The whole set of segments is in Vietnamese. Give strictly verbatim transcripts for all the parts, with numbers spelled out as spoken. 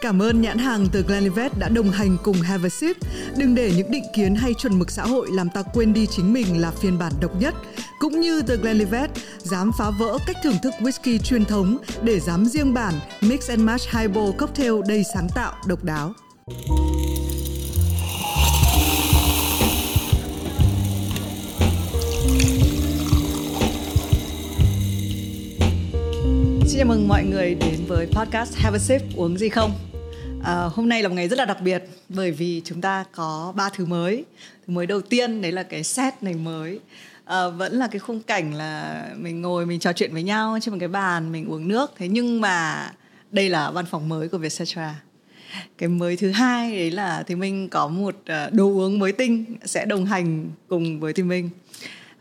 Cảm ơn nhãn hàng The Glenlivet đã đồng hành cùng Have a Sip. Đừng để những định kiến hay chuẩn mực xã hội làm ta quên đi chính mình là phiên bản độc nhất. Cũng như The Glenlivet, dám phá vỡ cách thưởng thức whisky truyền thống để dám riêng bản Mix and Match Highball Cocktail đầy sáng tạo, độc đáo. Xin chào mừng mọi người đến với podcast Have a Sip, uống gì không? À, hôm nay là một ngày rất là đặc biệt bởi vì chúng ta có ba thứ mới. Thứ mới đầu tiên đấy là cái set này mới. À, vẫn là cái khung cảnh là mình ngồi mình trò chuyện với nhau trên một cái bàn, mình uống nước. Thế nhưng mà đây là văn phòng mới của Vietcetera. Cái mới thứ hai đấy là Thùy Minh có một đồ uống mới tinh sẽ đồng hành cùng với Thùy Minh.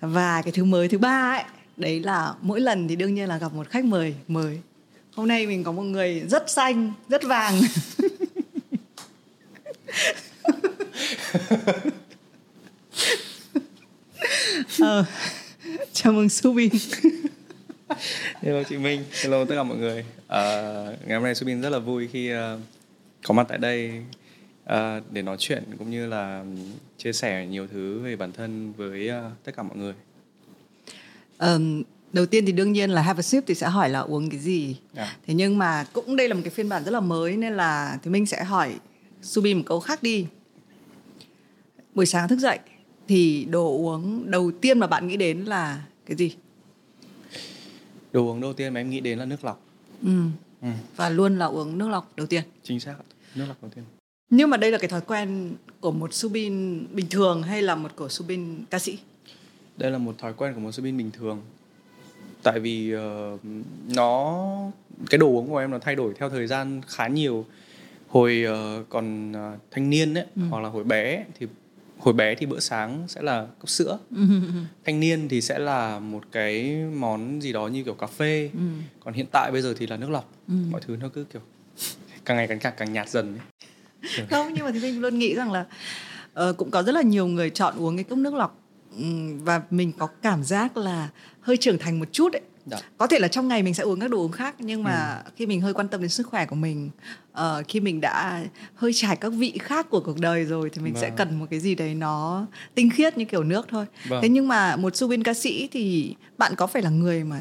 Và cái thứ mới thứ ba ấy, đấy là mỗi lần thì đương nhiên là gặp một khách mời mới. Hôm nay mình có một người rất xanh, rất vàng. ờ, chào mừng Soobin. Hello chị Minh, hello tất cả mọi người. À, ngày hôm nay Soobin rất là vui khi uh, có mặt tại đây uh, để nói chuyện cũng như là chia sẻ nhiều thứ về bản thân với uh, tất cả mọi người. Um, đầu tiên thì đương nhiên là Have a Sip thì sẽ hỏi là uống cái gì. Yeah. Thế nhưng mà cũng đây là một cái phiên bản rất là mới nên là thì mình sẽ hỏi Soobin một câu khác đi. Buổi sáng thức dậy thì đồ uống đầu tiên mà bạn nghĩ đến là cái gì? Đồ uống đầu tiên mà em nghĩ đến là nước lọc. Ừ. Ừ. Và luôn là uống nước lọc đầu tiên. Chính xác, nước lọc đầu tiên. Nhưng mà đây là cái thói quen của một Soobin bình thường hay là một của Soobin ca sĩ? Đây là một thói quen của một Soobin bình thường. Tại vì uh, nó cái đồ uống của em nó thay đổi theo thời gian khá nhiều. Hồi uh, còn uh, thanh niên ấy, ừ. hoặc là hồi bé thì hồi bé thì bữa sáng sẽ là cốc sữa. Ừ. Thanh niên thì sẽ là một cái món gì đó như kiểu cà phê. Ừ. Còn hiện tại bây giờ thì là nước lọc. Ừ. Mọi thứ nó cứ kiểu càng ngày càng càng, càng nhạt dần ấy. Không, nhưng mà thì mình luôn nghĩ rằng là uh, cũng có rất là nhiều người chọn uống cái cốc nước lọc. Và mình có cảm giác là hơi trưởng thành một chút ấy. Đó. Có thể là trong ngày mình sẽ uống các đồ uống khác. Nhưng mà ừ. khi mình hơi quan tâm đến sức khỏe của mình, uh, khi mình đã hơi trải các vị khác của cuộc đời rồi, thì mình vâng. sẽ cần một cái gì đấy nó tinh khiết như kiểu nước thôi. Vâng. Thế nhưng mà một Soobin ca sĩ thì bạn có phải là người mà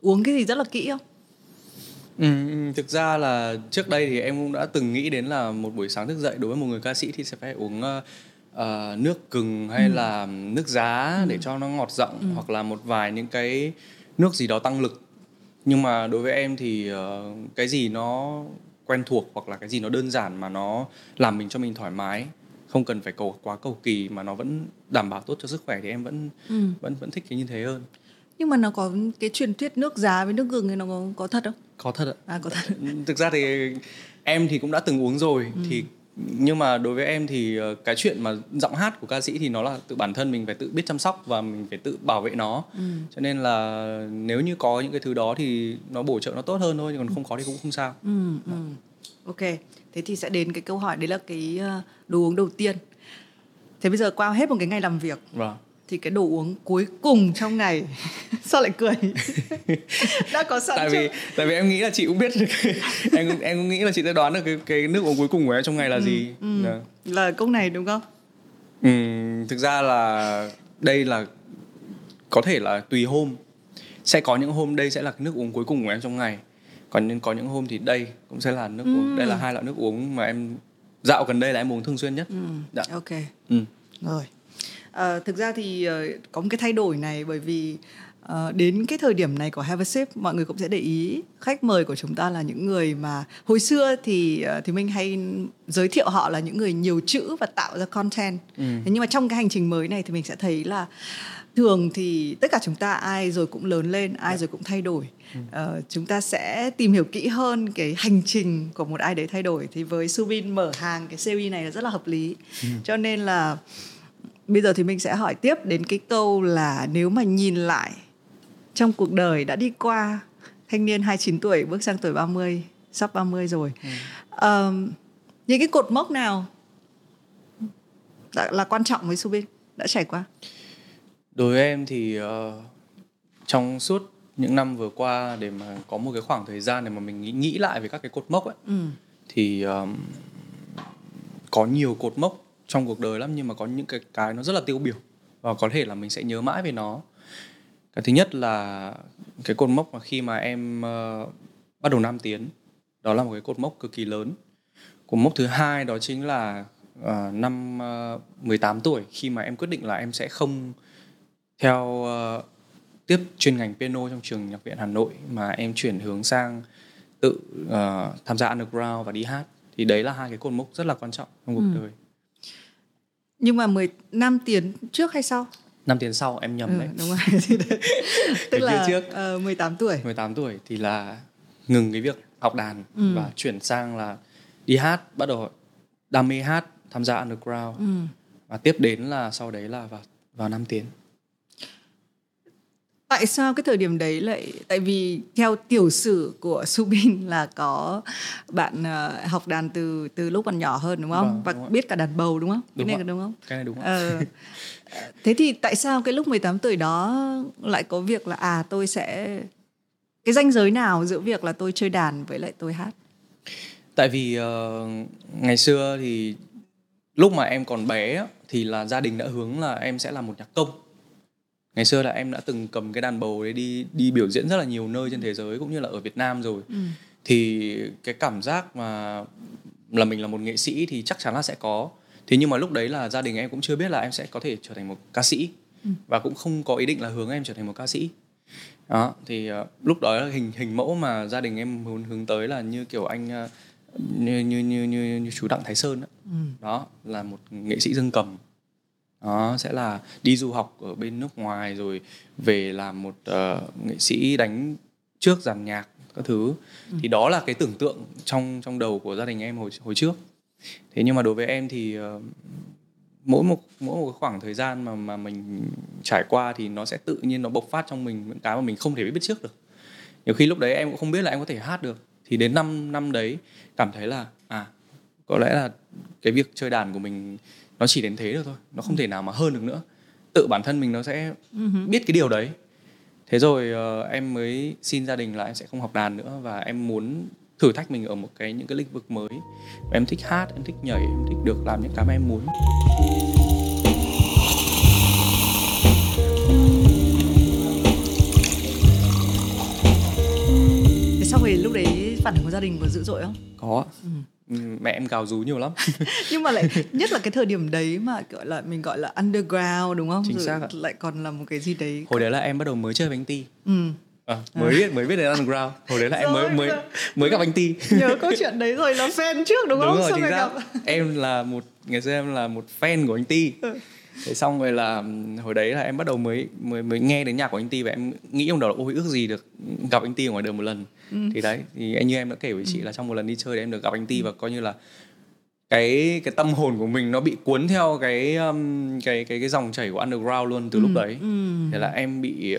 uống cái gì rất là kỹ không? Ừ, thực ra là trước đây thì em cũng đã từng nghĩ đến là một buổi sáng thức dậy đối với một người ca sĩ thì sẽ phải uống uh, Uh, nước gừng hay ừ. là nước giá ừ. để cho nó ngọt giọng ừ. hoặc là một vài những cái nước gì đó tăng lực. Nhưng mà đối với em thì uh, cái gì nó quen thuộc hoặc là cái gì nó đơn giản mà nó làm mình cho mình thoải mái, không cần phải cầu quá cầu kỳ mà nó vẫn đảm bảo tốt cho sức khỏe thì em vẫn ừ. vẫn vẫn thích cái như thế hơn. Nhưng mà nó có cái truyền thuyết nước giá với nước gừng thì nó có, có thật không? Có thật ạ. À, có thật. Thực ra thì em thì cũng đã từng uống rồi ừ. thì nhưng mà đối với em thì cái chuyện mà giọng hát của ca sĩ thì nó là tự bản thân mình phải tự biết chăm sóc và mình phải tự bảo vệ nó. Ừ. Cho nên là nếu như có những cái thứ đó thì nó bổ trợ nó tốt hơn thôi, còn không có thì cũng không sao. Ừ, ừ. Ok, thế thì sẽ đến cái câu hỏi đấy là cái đồ uống đầu tiên. Thế bây giờ qua hết một cái ngày làm việc. Vâng. Thì cái đồ uống cuối cùng trong ngày sao lại cười đã có sẵn tại vì, tại vì em nghĩ là chị cũng biết được cái, em em cũng nghĩ là chị đã đoán được cái cái nước uống cuối cùng của em trong ngày là ừ, gì ừ. Là... là cốc này đúng không? Ừ, thực ra là đây là có thể là tùy hôm, sẽ có những hôm đây sẽ là cái nước uống cuối cùng của em trong ngày, còn có những hôm thì đây cũng sẽ là nước ừ. uống. Đây là hai loại nước uống mà em dạo gần đây là em uống thường xuyên nhất. Ừ. Dạ. Ok. Ừ. Rồi. À, thực ra thì uh, có một cái thay đổi này bởi vì uh, đến cái thời điểm này của Have a Sip, mọi người cũng sẽ để ý khách mời của chúng ta là những người mà hồi xưa thì uh, thì mình hay giới thiệu họ là những người nhiều chữ và tạo ra content. Ừ. Thế nhưng mà trong cái hành trình mới này thì mình sẽ thấy là thường thì tất cả chúng ta ai rồi cũng lớn lên, ai rồi cũng thay đổi. Uh, chúng ta sẽ tìm hiểu kỹ hơn cái hành trình của một ai đấy thay đổi. Thì với Soobin mở hàng cái series này là rất là hợp lý. Ừ. Cho nên là bây giờ thì mình sẽ hỏi tiếp đến cái câu là nếu mà nhìn lại trong cuộc đời đã đi qua, thanh niên hai mươi chín tuổi bước sang tuổi ba mươi, sắp ba mươi rồi. Ừ. À, những cái cột mốc nào đã, là quan trọng với Soobin đã trải qua? Đối với em thì uh, trong suốt những năm vừa qua để mà có một cái khoảng thời gian để mà mình nghĩ, nghĩ lại về các cái cột mốc ấy, ừ. thì um, có nhiều cột mốc trong cuộc đời lắm, nhưng mà có những cái, cái nó rất là tiêu biểu và có thể là mình sẽ nhớ mãi về nó. Cái thứ nhất là cái cột mốc mà khi mà em uh, bắt đầu Nam Tiến, đó là một cái cột mốc cực kỳ lớn. Cột mốc thứ hai đó chính là uh, năm uh, mười tám tuổi, khi mà em quyết định là em sẽ không theo uh, tiếp chuyên ngành piano trong trường nhạc viện Hà Nội, mà em chuyển hướng sang tự uh, tham gia underground và đi hát. Thì đấy là hai cái cột mốc rất là quan trọng trong cuộc ừ. đời. Nhưng mà mười năm Tiến trước hay sau? Năm Tiến sau, em nhầm ừ, đấy. Đúng rồi. Tức là uh, mười tám tuổi. mười tám tuổi thì là ngừng cái việc học đàn ừ. và chuyển sang là đi hát, bắt đầu đam mê hát, tham gia underground. Ừ. Và tiếp đến là sau đấy là vào, vào Nam Tiến. Tại sao cái thời điểm đấy lại... Tại vì theo tiểu sử của Soobin là có bạn uh, học đàn từ từ lúc còn nhỏ hơn đúng không? Vâng, và đúng biết cả đàn bầu đúng không? Đúng cái này đúng không? Cái này đúng ờ, thế thì tại sao cái lúc mười tám tuổi đó lại có việc là à tôi sẽ... Cái ranh giới nào giữa việc là tôi chơi đàn với lại tôi hát? Tại vì uh, ngày xưa thì lúc mà em còn bé thì là gia đình đã hướng là em sẽ làm một nhạc công. Ngày xưa là em đã từng cầm cái đàn bầu đấy đi đi biểu diễn rất là nhiều nơi trên thế giới cũng như là ở Việt Nam rồi. Ừ. Thì cái cảm giác mà là mình là một nghệ sĩ thì chắc chắn là sẽ có. Thế nhưng mà lúc đấy là gia đình em cũng chưa biết là em sẽ có thể trở thành một ca sĩ. Ừ. Và cũng không có ý định là hướng em trở thành một ca sĩ. Đó, thì uh, lúc đó là hình hình mẫu mà gia đình em muốn hướng tới là như kiểu anh uh, như, như, như, như, như chú Đặng Thái Sơn đó. Ừ. Đó là một nghệ sĩ dương cầm. Đó, sẽ là đi du học ở bên nước ngoài rồi về làm một uh, nghệ sĩ đánh trước dàn nhạc các thứ. Ừ. Thì đó là cái tưởng tượng trong trong đầu của gia đình em hồi hồi trước. Thế nhưng mà đối với em thì uh, mỗi một mỗi một khoảng thời gian mà mà mình trải qua thì nó sẽ tự nhiên nó bộc phát trong mình những cái mà mình không thể biết trước được. Nhiều khi lúc đấy em cũng không biết là em có thể hát được. Thì đến năm năm đấy cảm thấy là à có lẽ là cái việc chơi đàn của mình nó chỉ đến thế được thôi, nó không thể nào mà hơn được nữa. Tự bản thân mình nó sẽ uh-huh. biết cái điều đấy. Thế rồi uh, em mới xin gia đình là em sẽ không học đàn nữa và em muốn thử thách mình ở một cái những cái lĩnh vực mới. Em thích hát, em thích nhảy, em thích được làm những cái mà em muốn. Thế sau về lúc đấy phản ứng của gia đình có dữ dội không? Có. Ừ. Mẹ em gào rú nhiều lắm. Nhưng mà lại nhất là cái thời điểm đấy mà gọi là mình gọi là underground đúng không? Chính rồi xác ạ. Lại còn là một cái gì đấy. Hồi đấy là em bắt đầu mới chơi bánh ti. Ừ. À, mới biết mới biết đến underground. Hồi đấy là em mới mới mới gặp bánh ti. Nhớ câu chuyện đấy rồi, là fan trước đúng, đúng không? Rồi, chính xác. Em là một ngày xưa em là một fan của anh Ti. Ừ. Thế xong rồi là hồi đấy là em bắt đầu mới mới mới nghe đến nhạc của anh Ti và em nghĩ ông đó là ôi ước gì được gặp anh Ti ở ngoài đường một lần. Ừ. Thì đấy, thì anh như em đã kể với chị là trong một lần đi chơi thì em được gặp anh Ti và coi như là cái cái tâm hồn của mình nó bị cuốn theo cái cái cái cái dòng chảy của underground luôn từ ừ. lúc đấy. Ừ. Thế là em bị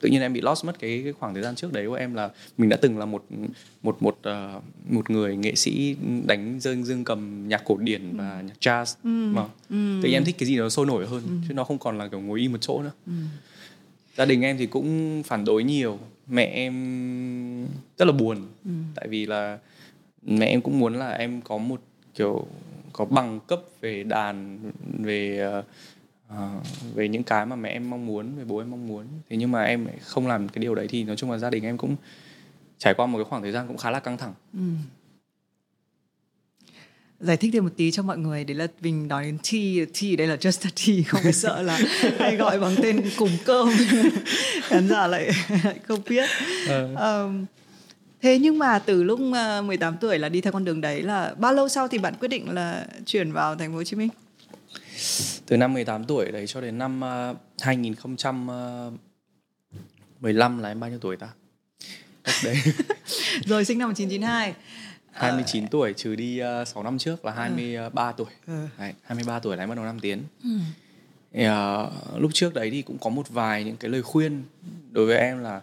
tự nhiên em bị lost mất cái, cái khoảng thời gian trước đấy của em là mình đã từng là một một một uh, một người nghệ sĩ đánh dương dương cầm nhạc cổ điển và ừ. nhạc jazz ừ. mà ừ. tự nhiên em thích cái gì nó sôi nổi hơn ừ. chứ nó không còn là kiểu ngồi im một chỗ nữa. Ừ. Gia đình em thì cũng phản đối nhiều, mẹ em rất là buồn ừ. tại vì là mẹ em cũng muốn là em có một kiểu có bằng cấp về đàn, về uh, À, về những cái mà mẹ em mong muốn, về bố em mong muốn. Thế nhưng mà em không làm cái điều đấy thì nói chung là gia đình em cũng trải qua một cái khoảng thời gian cũng khá là căng thẳng. Ừ. Giải thích thêm một tí cho mọi người. Đấy là mình nói đến tea, tea đây là just a tea. Không phải sợ là hay gọi bằng tên cùng cơm khán giả lại, lại không biết. À. À, thế nhưng mà từ lúc mười tám tuổi là đi theo con đường đấy, là bao lâu sau thì bạn quyết định là chuyển vào thành phố Hồ Chí Minh? Từ năm mười tám tuổi đấy cho đến năm uh, hai không một lăm là em bao nhiêu tuổi ta? Đấy. Rồi sinh năm một nghìn chín trăm chín mươi hai. hai mươi chín uh, tuổi trừ đi uh, sáu năm trước là hai mươi ba uh, tuổi. Uh. Đấy, hai mươi ba tuổi là em bắt đầu Nam Tiến. Uh. Thì, uh, lúc trước đấy thì cũng có một vài những cái lời khuyên đối với em là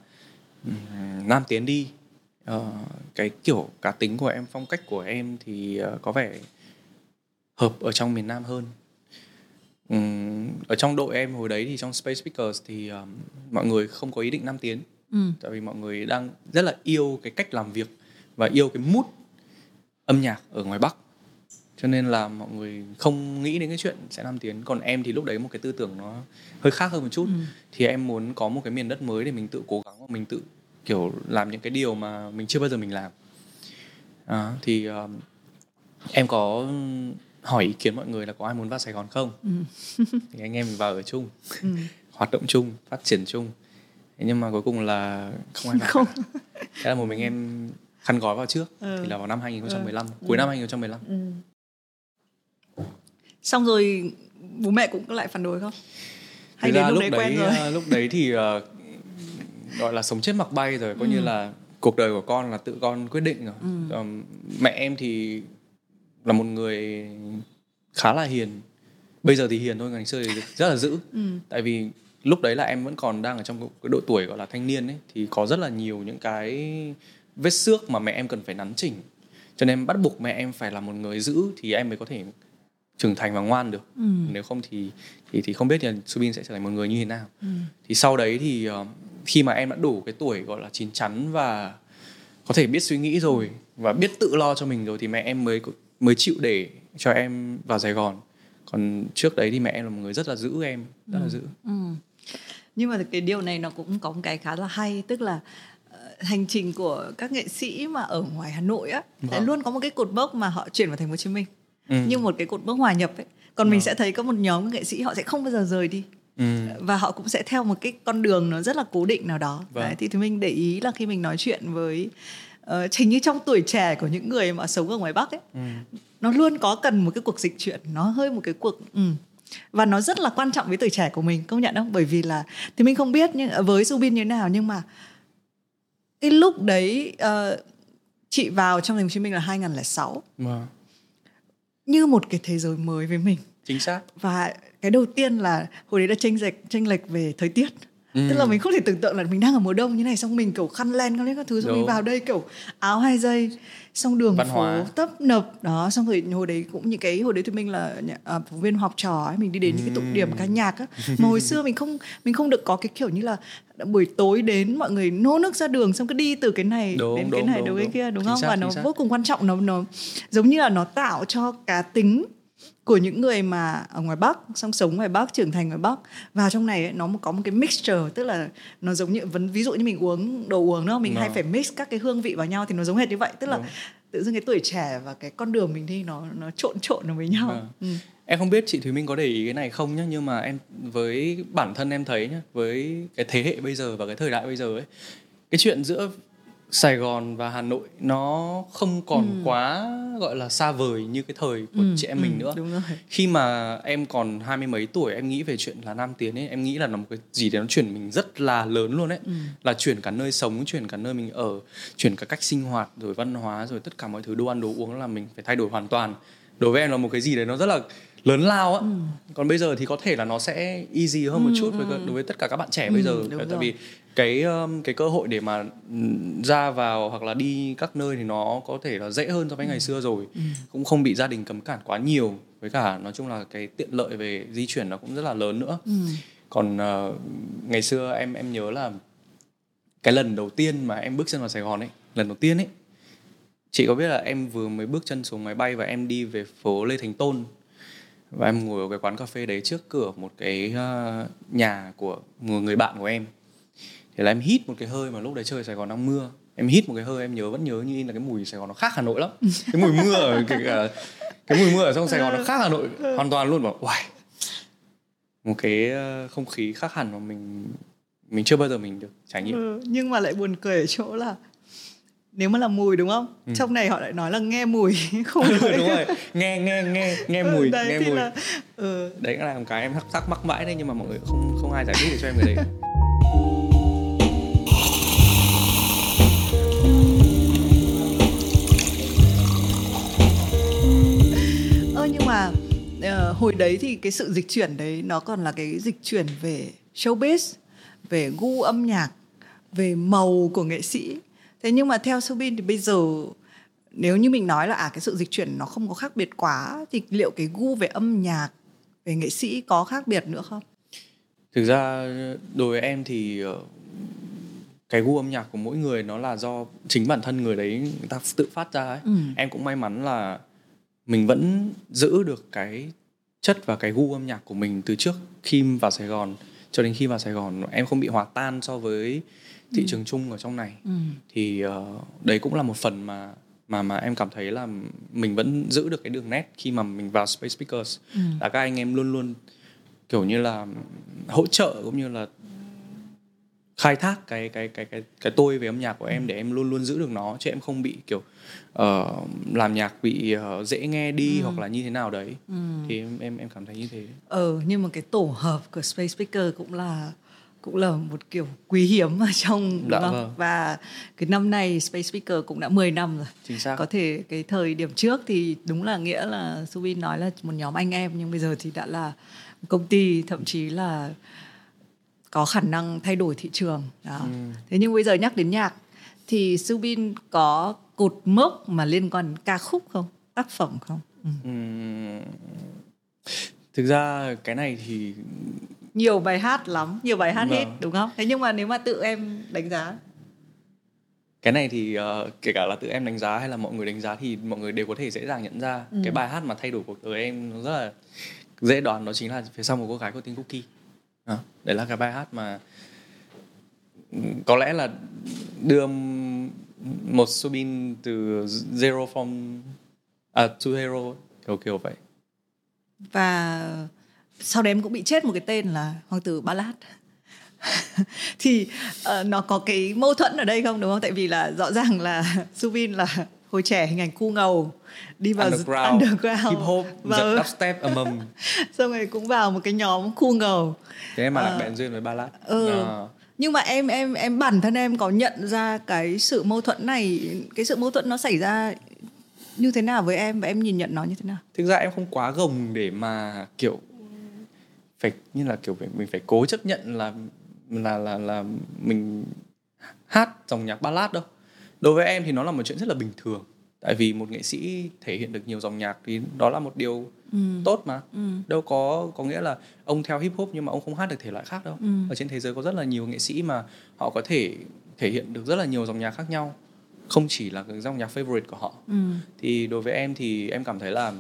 um, Nam Tiến đi. Uh, cái kiểu cá tính của em, phong cách của em thì uh, có vẻ hợp ở trong miền Nam hơn. Ừ, ở trong đội em hồi đấy thì trong SpaceSpeakers thì um, mọi người không có ý định Nam Tiến ừ. tại vì mọi người đang rất là yêu cái cách làm việc và yêu cái mood âm nhạc ở ngoài Bắc, cho nên là mọi người không nghĩ đến cái chuyện sẽ làm tiếng. Còn em thì lúc đấy một cái tư tưởng nó hơi khác hơn một chút. Ừ. Thì em muốn có một cái miền đất mới để mình tự cố gắng và mình tự kiểu làm những cái điều mà mình chưa bao giờ mình làm. À, thì uh, em có hỏi ý kiến mọi người là có ai muốn vào Sài Gòn không? Ừ. Thì anh em mình vào ở chung, ừ. hoạt động chung, phát triển chung. Nhưng mà cuối cùng là không ai vào không. Thế là một mình em khăn gói vào trước. Ừ. Thì là vào năm hai không một năm, ừ. cuối năm hai không một năm. Ừ. Xong rồi bố mẹ cũng lại phản đối không? Hay đến lúc đấy quen rồi? Lúc đấy thì uh, gọi là sống chết mặc bay rồi. Coi ừ. như là cuộc đời của con là tự con quyết định rồi. Ừ. Uh, mẹ em thì là một người khá là hiền. Bây giờ thì hiền thôi, ngày xưa thì rất là dữ. Ừ. Tại vì lúc đấy là em vẫn còn đang ở trong cái độ tuổi gọi là thanh niên ấy. Thì có rất là nhiều những cái vết xước mà mẹ em cần phải nắn chỉnh. Cho nên bắt buộc mẹ em phải là một người dữ thì em mới có thể trưởng thành và ngoan được. Ừ. Nếu không thì, thì thì không biết là Soobin sẽ trở thành một người như thế nào. Ừ. Thì sau đấy thì uh, khi mà em đã đủ cái tuổi gọi là chín chắn và có thể biết suy nghĩ rồi và biết tự lo cho mình rồi thì mẹ em mới mới chịu để cho em vào Sài Gòn. Còn trước đấy thì mẹ em là một người rất là giữ em, rất ừ. là giữ. Ừ. Nhưng mà cái điều này nó cũng có một cái khá là hay, tức là hành trình của các nghệ sĩ mà ở ngoài Hà Nội á, sẽ luôn có một cái cột mốc mà họ chuyển vào thành phố Hồ Chí Minh. Ừ. Như một cái cột mốc hòa nhập ấy. Còn ừ. mình sẽ thấy có một nhóm nghệ sĩ họ sẽ không bao giờ rời đi. Ừ. Và họ cũng sẽ theo một cái con đường nó rất là cố định nào đó. Vâng. Đấy, thì thì mình để ý là khi mình nói chuyện với uh, chính như trong tuổi trẻ của những người mà sống ở ngoài Bắc ấy, ừ. nó luôn có cần một cái cuộc dịch chuyển, nó hơi một cái cuộc ừ. và nó rất là quan trọng với tuổi trẻ của mình, công nhận không? Bởi vì là thì mình không biết nhưng với Soobin như thế nào, nhưng mà cái lúc đấy uh, chị vào trong thành phố Hồ Chí Minh là hai không không sáu. Vâng. Như một cái thế giới mới với mình. Chính xác. Và cái đầu tiên là hồi đấy đã chênh lệch, chênh lệch về thời tiết. Ừ. Tức là mình không thể tưởng tượng là mình đang ở mùa đông như này, xong mình kiểu khăn len, khăn len các thứ, xong đúng. Mình vào đây kiểu áo hai dây, xong đường Văn phố hóa. Tấp nập đó, xong rồi hồi đấy cũng những cái hồi đấy tụi mình là à, phóng viên học trò ấy, mình đi đến ừ. những cái tụ điểm ca nhạc á, mà hồi xưa mình không mình không được có cái kiểu như là buổi tối đến mọi người nô nức ra đường xong cứ đi từ cái này đúng, đến đúng, cái này đúng, đến cái kia đúng chính không? Xác, và nó xác. Vô cùng quan trọng, nó nó giống như là nó tạo cho cá tính của những người mà ở ngoài Bắc, xong sống ngoài Bắc, trưởng thành ngoài Bắc. Vào trong này ấy, nó có một cái mixture, tức là nó giống như ví dụ như mình uống đồ uống đó, mình no. hay phải mix các cái hương vị vào nhau thì nó giống hệt như vậy, tức là no. tự dưng cái tuổi trẻ và cái con đường mình đi nó nó trộn trộn nó với nhau. À. Ừ. Em không biết chị Thùy Minh có để ý cái này không nhá, nhưng mà em với bản thân em thấy nhá, với cái thế hệ bây giờ và cái thời đại bây giờ ấy, cái chuyện giữa Sài Gòn và Hà Nội nó không còn ừ. quá gọi là xa vời như cái thời của ừ, chị em ừ, mình nữa. Đúng rồi. Khi mà em còn hai mươi mấy tuổi, em nghĩ về chuyện là Nam Tiến ấy, em nghĩ là nó một cái gì đấy nó chuyển mình rất là lớn luôn ấy. Ừ. Là chuyển cả nơi sống, chuyển cả nơi mình ở, chuyển cả cách sinh hoạt, rồi văn hóa, rồi tất cả mọi thứ, đồ ăn đồ uống là mình phải thay đổi hoàn toàn. Đối với em là một cái gì đấy nó rất là lớn lao á. Ừ. Còn bây giờ thì có thể là nó sẽ easy hơn ừ, một chút ừ. với, đối với tất cả các bạn trẻ ừ, bây giờ. Tại rồi. Vì cái cái cơ hội để mà ra vào hoặc là đi các nơi thì nó có thể là dễ hơn so với ừ. ngày xưa rồi. Ừ. Cũng không bị gia đình cấm cản quá nhiều. Với cả nói chung là cái tiện lợi về di chuyển nó cũng rất là lớn nữa. Ừ. Còn uh, ngày xưa em em nhớ là cái lần đầu tiên mà em bước chân vào Sài Gòn ấy, lần đầu tiên ấy, chị có biết là em vừa mới bước chân xuống máy bay và em đi về phố Lê Thánh Tôn. Và em ngồi ở cái quán cà phê đấy trước cửa một cái nhà của một người bạn của em. Thế là em hít một cái hơi, mà lúc đấy trời Sài Gòn đang mưa. Em hít một cái hơi, em nhớ vẫn nhớ như in là cái mùi Sài Gòn nó khác Hà Nội lắm. Cái mùi mưa ở, cái, cái mùi mưa ở trong Sài Gòn nó khác Hà Nội hoàn toàn luôn. Mà uầy, một cái không khí khác hẳn mà mình mình chưa bao giờ mình được trải nghiệm. Ừ, nhưng mà lại buồn cười ở chỗ là nếu mà là mùi đúng không? Ừ. Trong này họ lại nói là nghe mùi không ừ, đúng rồi. Nghe nghe nghe nghe mùi, đấy, nghe mùi. Là... Ừ. Đấy cũng là một cái em thắc, thắc mắc mãi đấy, nhưng mà mọi người không không ai giải thích được cho em cái đấy. Ơ ờ, nhưng mà uh, hồi đấy thì cái sự dịch chuyển đấy nó còn là cái dịch chuyển về showbiz, về gu âm nhạc, về màu của nghệ sĩ. Thế nhưng mà theo Soobin thì bây giờ nếu như mình nói là à cái sự dịch chuyển nó không có khác biệt quá thì liệu cái gu về âm nhạc, về nghệ sĩ có khác biệt nữa không? Thực ra đối với em thì cái gu âm nhạc của mỗi người nó là do chính bản thân người đấy người ta tự phát ra ấy. Ừ. Em cũng may mắn là mình vẫn giữ được cái chất và cái gu âm nhạc của mình từ trước khi vào Sài Gòn cho đến khi vào Sài Gòn, em không bị hòa tan so với thị ừ. trường chung ở trong này. Ừ. Thì uh, đấy cũng là một phần mà mà mà em cảm thấy là mình vẫn giữ được cái đường nét khi mà mình vào SpaceSpeakers. Ừ. Là các anh em luôn luôn kiểu như là hỗ trợ cũng như là khai thác cái cái cái cái cái tôi về âm nhạc của em để em luôn luôn giữ được nó, chứ em không bị kiểu uh, làm nhạc bị uh, dễ nghe đi ừ. hoặc là như thế nào đấy. Ừ. Thì em em em cảm thấy như thế. Ờ nhưng mà cái tổ hợp của SpaceSpeakers cũng là cũng là một kiểu quý hiếm ở trong đúng không? Vâng. Và cái năm nay SpaceSpeakers cũng đã mười năm rồi. Chính xác. Có thể cái thời điểm trước thì đúng là nghĩa là Soobin nói là một nhóm anh em, nhưng bây giờ thì đã là công ty, thậm chí là có khả năng thay đổi thị trường. Đó. Ừ. Thế nhưng bây giờ nhắc đến nhạc thì Soobin có cột mốc mà liên quan đến ca khúc không? Tác phẩm không? Ừ. Ừ. Thực ra cái này thì nhiều bài hát lắm, nhiều bài hát mà... hit đúng không? Thế nhưng mà nếu mà tự em đánh giá, cái này thì uh, kể cả là tự em đánh giá hay là mọi người đánh giá thì mọi người đều có thể dễ dàng nhận ra. Ừ. Cái bài hát mà thay đổi cuộc đời em nó rất là dễ đoán, đó chính là Phía Sau Một Cô Gái Có Tên Cookie. À, đấy là cái bài hát mà có lẽ là đưa một Soobin từ zero from à, to hero kiểu kiểu vậy. Và sau đấy em cũng bị chết một cái tên là Hoàng Tử Ballad. Thì uh, nó có cái mâu thuẫn ở đây không, đúng không? Tại vì là rõ ràng là Soobin là hồi trẻ hình ảnh cu ngầu, đi vào underground, underground hip hop, và giật dubstep ầm ầm. Xong rồi cũng vào một cái nhóm cu ngầu. Thế mà à, lại bén duyên với ballad. Ừ. À. Nhưng mà em em em bản thân em có nhận ra cái sự mâu thuẫn này, cái sự mâu thuẫn nó xảy ra như thế nào với em và em nhìn nhận nó như thế nào? Thực ra em không quá gồng để mà kiểu phải như là kiểu phải, mình phải cố chấp nhận là là là là mình hát dòng nhạc ballad đâu. Đối với em thì nó là một chuyện rất là bình thường. Tại vì một nghệ sĩ thể hiện được nhiều dòng nhạc thì đó là một điều ừ. tốt mà. Ừ. Đâu có có nghĩa là ông theo hip hop nhưng mà ông không hát được thể loại khác đâu. Ừ. Ở trên thế giới có rất là nhiều nghệ sĩ mà họ có thể thể hiện được rất là nhiều dòng nhạc khác nhau, không chỉ là cái dòng nhạc favorite của họ. Ừ. Thì đối với em thì em cảm thấy là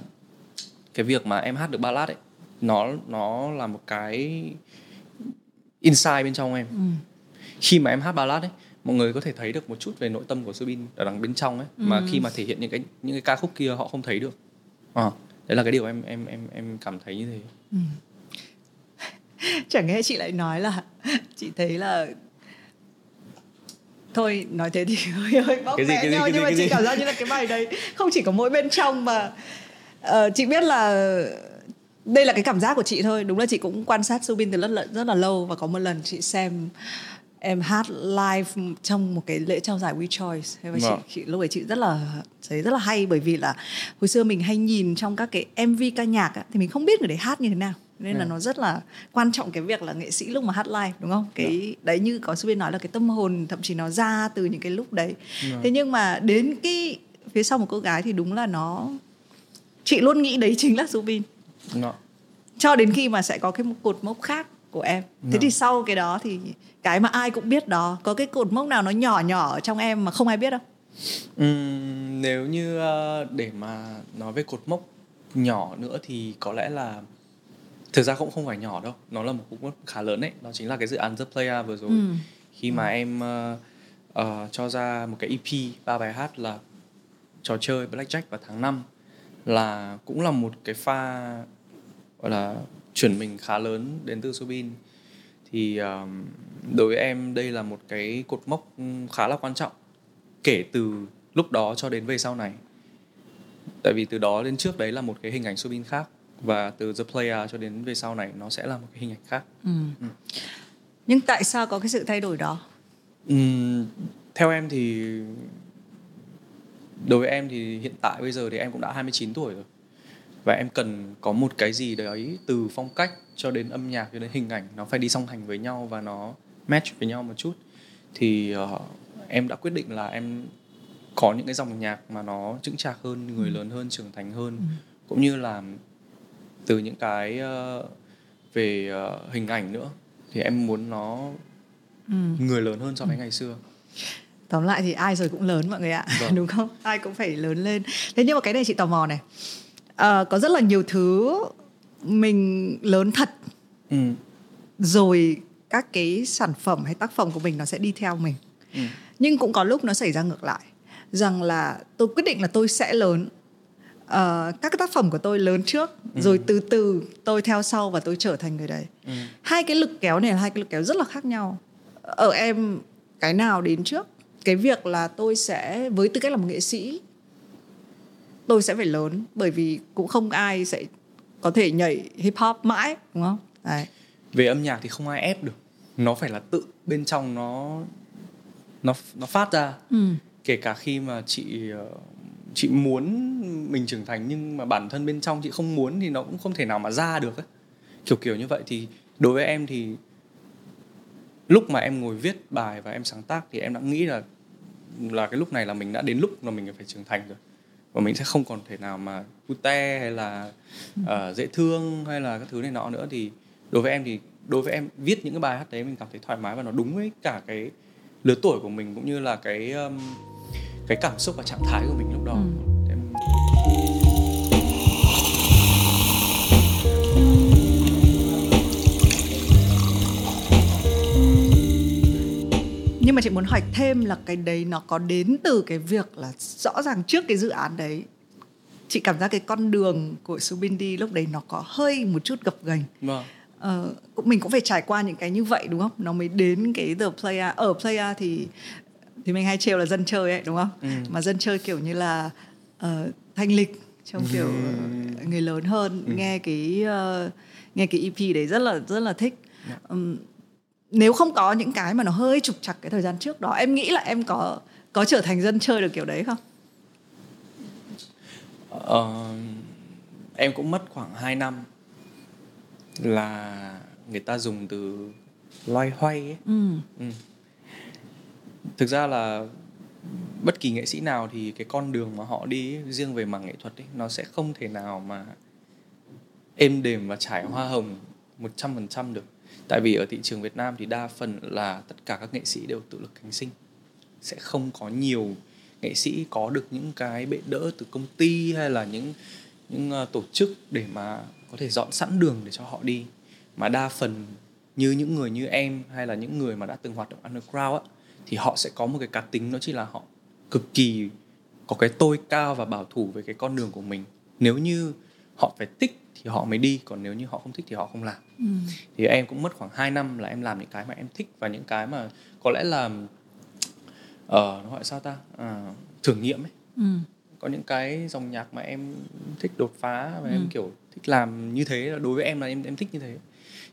cái việc mà em hát được ballad ấy, nó nó là một cái inside bên trong em. Ừ. Khi mà em hát ballad ấy, mọi người có thể thấy được một chút về nội tâm của Soobin ở đằng bên trong ấy, ừ. mà khi mà thể hiện những cái những cái ca khúc kia họ không thấy được. À, đấy là cái điều em em em em cảm thấy như thế. Ừ. Chẳng nghe chị lại nói là chị thấy là thôi nói thế thì hơi hơi bóc mẽ nhau, nhưng mà chị cảm giác như là cái bài đấy không chỉ có mỗi bên trong mà uh, chị biết là đây là cái cảm giác của chị thôi. Đúng là chị cũng quan sát Soobin từ rất là rất là lâu, và có một lần chị xem em hát live trong một cái lễ trao giải We Choice. Và chị, chị lúc ấy chị rất là thấy rất là hay, bởi vì là hồi xưa mình hay nhìn trong các cái em vê ca nhạc á, thì mình không biết người đấy hát như thế nào, nên ừ. là nó rất là quan trọng cái việc là nghệ sĩ lúc mà hát live, đúng không? Cái ừ. đấy như có Soobin nói là cái tâm hồn thậm chí nó ra từ những cái lúc đấy. Ừ. Thế nhưng mà đến cái Phía Sau Một Cô Gái thì đúng là nó, chị luôn nghĩ đấy chính là Soobin. Ừ. Cho đến khi mà sẽ có cái cột mốc khác của em. Thế ừ. thì sau cái đó thì cái mà ai cũng biết đó, có cái cột mốc nào nó nhỏ nhỏ ở trong em mà không ai biết không? Uhm, nếu như uh, để mà nói về cột mốc nhỏ nữa thì có lẽ là thực ra cũng không phải nhỏ đâu, nó là một cột mốc khá lớn đấy. Đó chính là cái dự án The Playah vừa rồi. Uhm. Khi mà uhm. em uh, uh, cho ra một cái e pê ba bài hát là Trò Chơi, Blackjack và Tháng Năm, là cũng là một cái pha gọi là chuyển mình khá lớn đến từ Soobin. Thì uh, đối với em đây là một cái cột mốc khá là quan trọng kể từ lúc đó cho đến về sau này. Tại vì từ đó đến trước đấy là một cái hình ảnh Soobin khác, và từ The Playah cho đến về sau này nó sẽ là một cái hình ảnh khác. Ừ. Ừ. Nhưng tại sao có cái sự thay đổi đó? Uhm, theo em thì đối với em thì hiện tại bây giờ thì em cũng đã hai mươi chín tuổi rồi, và em cần có một cái gì đấy từ phong cách cho đến âm nhạc cho đến hình ảnh, nó phải đi song hành với nhau và nó match với nhau một chút. Thì uh, em đã quyết định là em có những cái dòng nhạc mà nó chững chạc hơn, người lớn hơn, trưởng thành hơn, ừ. cũng như là từ những cái uh, về uh, hình ảnh nữa. Thì em muốn nó ừ. người lớn hơn so với ừ. ngày xưa. Tóm lại thì ai rồi cũng lớn mọi người ạ, vâng. đúng không? Ai cũng phải lớn lên. Thế nhưng mà cái này chị tò mò này, à, có rất là nhiều thứ mình lớn thật ừ. rồi các cái sản phẩm hay tác phẩm của mình nó sẽ đi theo mình. ừ. Nhưng cũng có lúc nó xảy ra ngược lại, rằng là tôi quyết định là tôi sẽ lớn, Uh, các tác phẩm của tôi lớn trước, ừ. rồi từ từ tôi theo sau và tôi trở thành người đấy. ừ. Hai cái lực kéo này là hai cái lực kéo rất là khác nhau. Ở em, cái nào đến trước? Cái việc là tôi sẽ, với tư cách là một nghệ sĩ, tôi sẽ phải lớn, bởi vì cũng không ai sẽ có thể nhảy hip hop mãi, đúng không? Đấy. Về âm nhạc thì không ai ép được, nó phải là tự bên trong nó Nó, nó phát ra. ừ. Kể cả khi mà chị chị muốn mình trưởng thành nhưng mà bản thân bên trong chị không muốn thì nó cũng không thể nào mà ra được ấy. Kiểu kiểu như vậy. Thì đối với em thì lúc mà em ngồi viết bài và em sáng tác thì em đã nghĩ là là cái lúc này là mình đã đến lúc mà mình phải trưởng thành rồi, và mình sẽ không còn thể nào mà cute hay là uh, dễ thương hay là các thứ này nọ nữa. Thì đối với em thì đối với em viết những cái bài hát đấy mình cảm thấy thoải mái và nó đúng với cả cái lứa tuổi của mình cũng như là cái um, cái cảm xúc và trạng thái của mình lúc đó. ừ. em... Nhưng mà chị muốn hỏi thêm là cái đấy nó có đến từ cái việc là rõ ràng trước cái dự án đấy chị cảm giác cái con đường của Soobin đi lúc đấy nó có hơi một chút gập ghềnh. Vâng. ờ, Mình cũng phải trải qua những cái như vậy đúng không? Nó mới đến cái The Playah. Ở Playah thì thì mình hay trêu là dân chơi ấy, đúng không? Ừ. Mà dân chơi kiểu như là uh, thanh lịch trong kiểu uh, người lớn hơn. ừ. Nghe cái uh, nghe cái e pê đấy rất là rất là thích. um, Nếu không có những cái mà nó hơi trục trặc cái thời gian trước đó, em nghĩ là em có có trở thành dân chơi được kiểu đấy không? Ờ, em cũng mất khoảng hai năm là người ta dùng từ loay hoay ấy. Ừ. Ừ. Thực ra là bất kỳ nghệ sĩ nào thì cái con đường mà họ đi riêng về mảng nghệ thuật ấy, nó sẽ không thể nào mà êm đềm và trải hoa hồng một trăm phần trăm được. Tại vì ở thị trường Việt Nam thì đa phần là tất cả các nghệ sĩ đều tự lực cánh sinh. Sẽ không có nhiều nghệ sĩ có được những cái bệ đỡ từ công ty hay là những, những tổ chức để mà có thể dọn sẵn đường để cho họ đi. Mà đa phần như những người như em hay là những người mà đã từng hoạt động underground á, thì họ sẽ có một cái cá tính, nó chỉ là họ cực kỳ có cái tôi cao và bảo thủ về cái con đường của mình. Nếu như họ phải thích thì họ mới đi, còn nếu như họ không thích thì họ không làm. ừ. Thì em cũng mất khoảng hai năm là em làm những cái mà em thích, và những cái mà có lẽ là Ờ, nó gọi sao ta à, thử nghiệm ấy. ừ. Có những cái dòng nhạc mà em thích đột phá và ừ. em kiểu thích làm như thế. Đối với em là em, em thích như thế.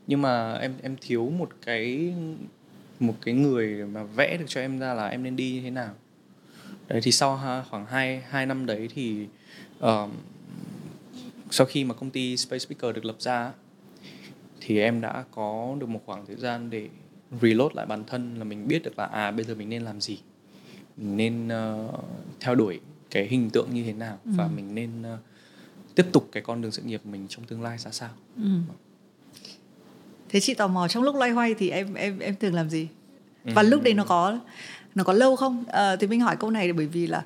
Nhưng mà em, em thiếu một cái một cái người mà vẽ được cho em ra là em nên đi như thế nào. Đấy thì sau ha, khoảng hai năm đấy thì uh, sau khi mà công ty SpaceSpeakers được lập ra thì em đã có được một khoảng thời gian để reload lại bản thân, là mình biết được là à bây giờ mình nên làm gì, mình nên uh, theo đuổi cái hình tượng như thế nào, ừ. và mình nên uh, tiếp tục cái con đường sự nghiệp mình trong tương lai ra sao. ừ. Thế chị tò mò trong lúc loay hoay thì em em em thường làm gì? Và ừ. lúc đấy nó có nó có lâu không? À, thì mình hỏi câu này bởi vì là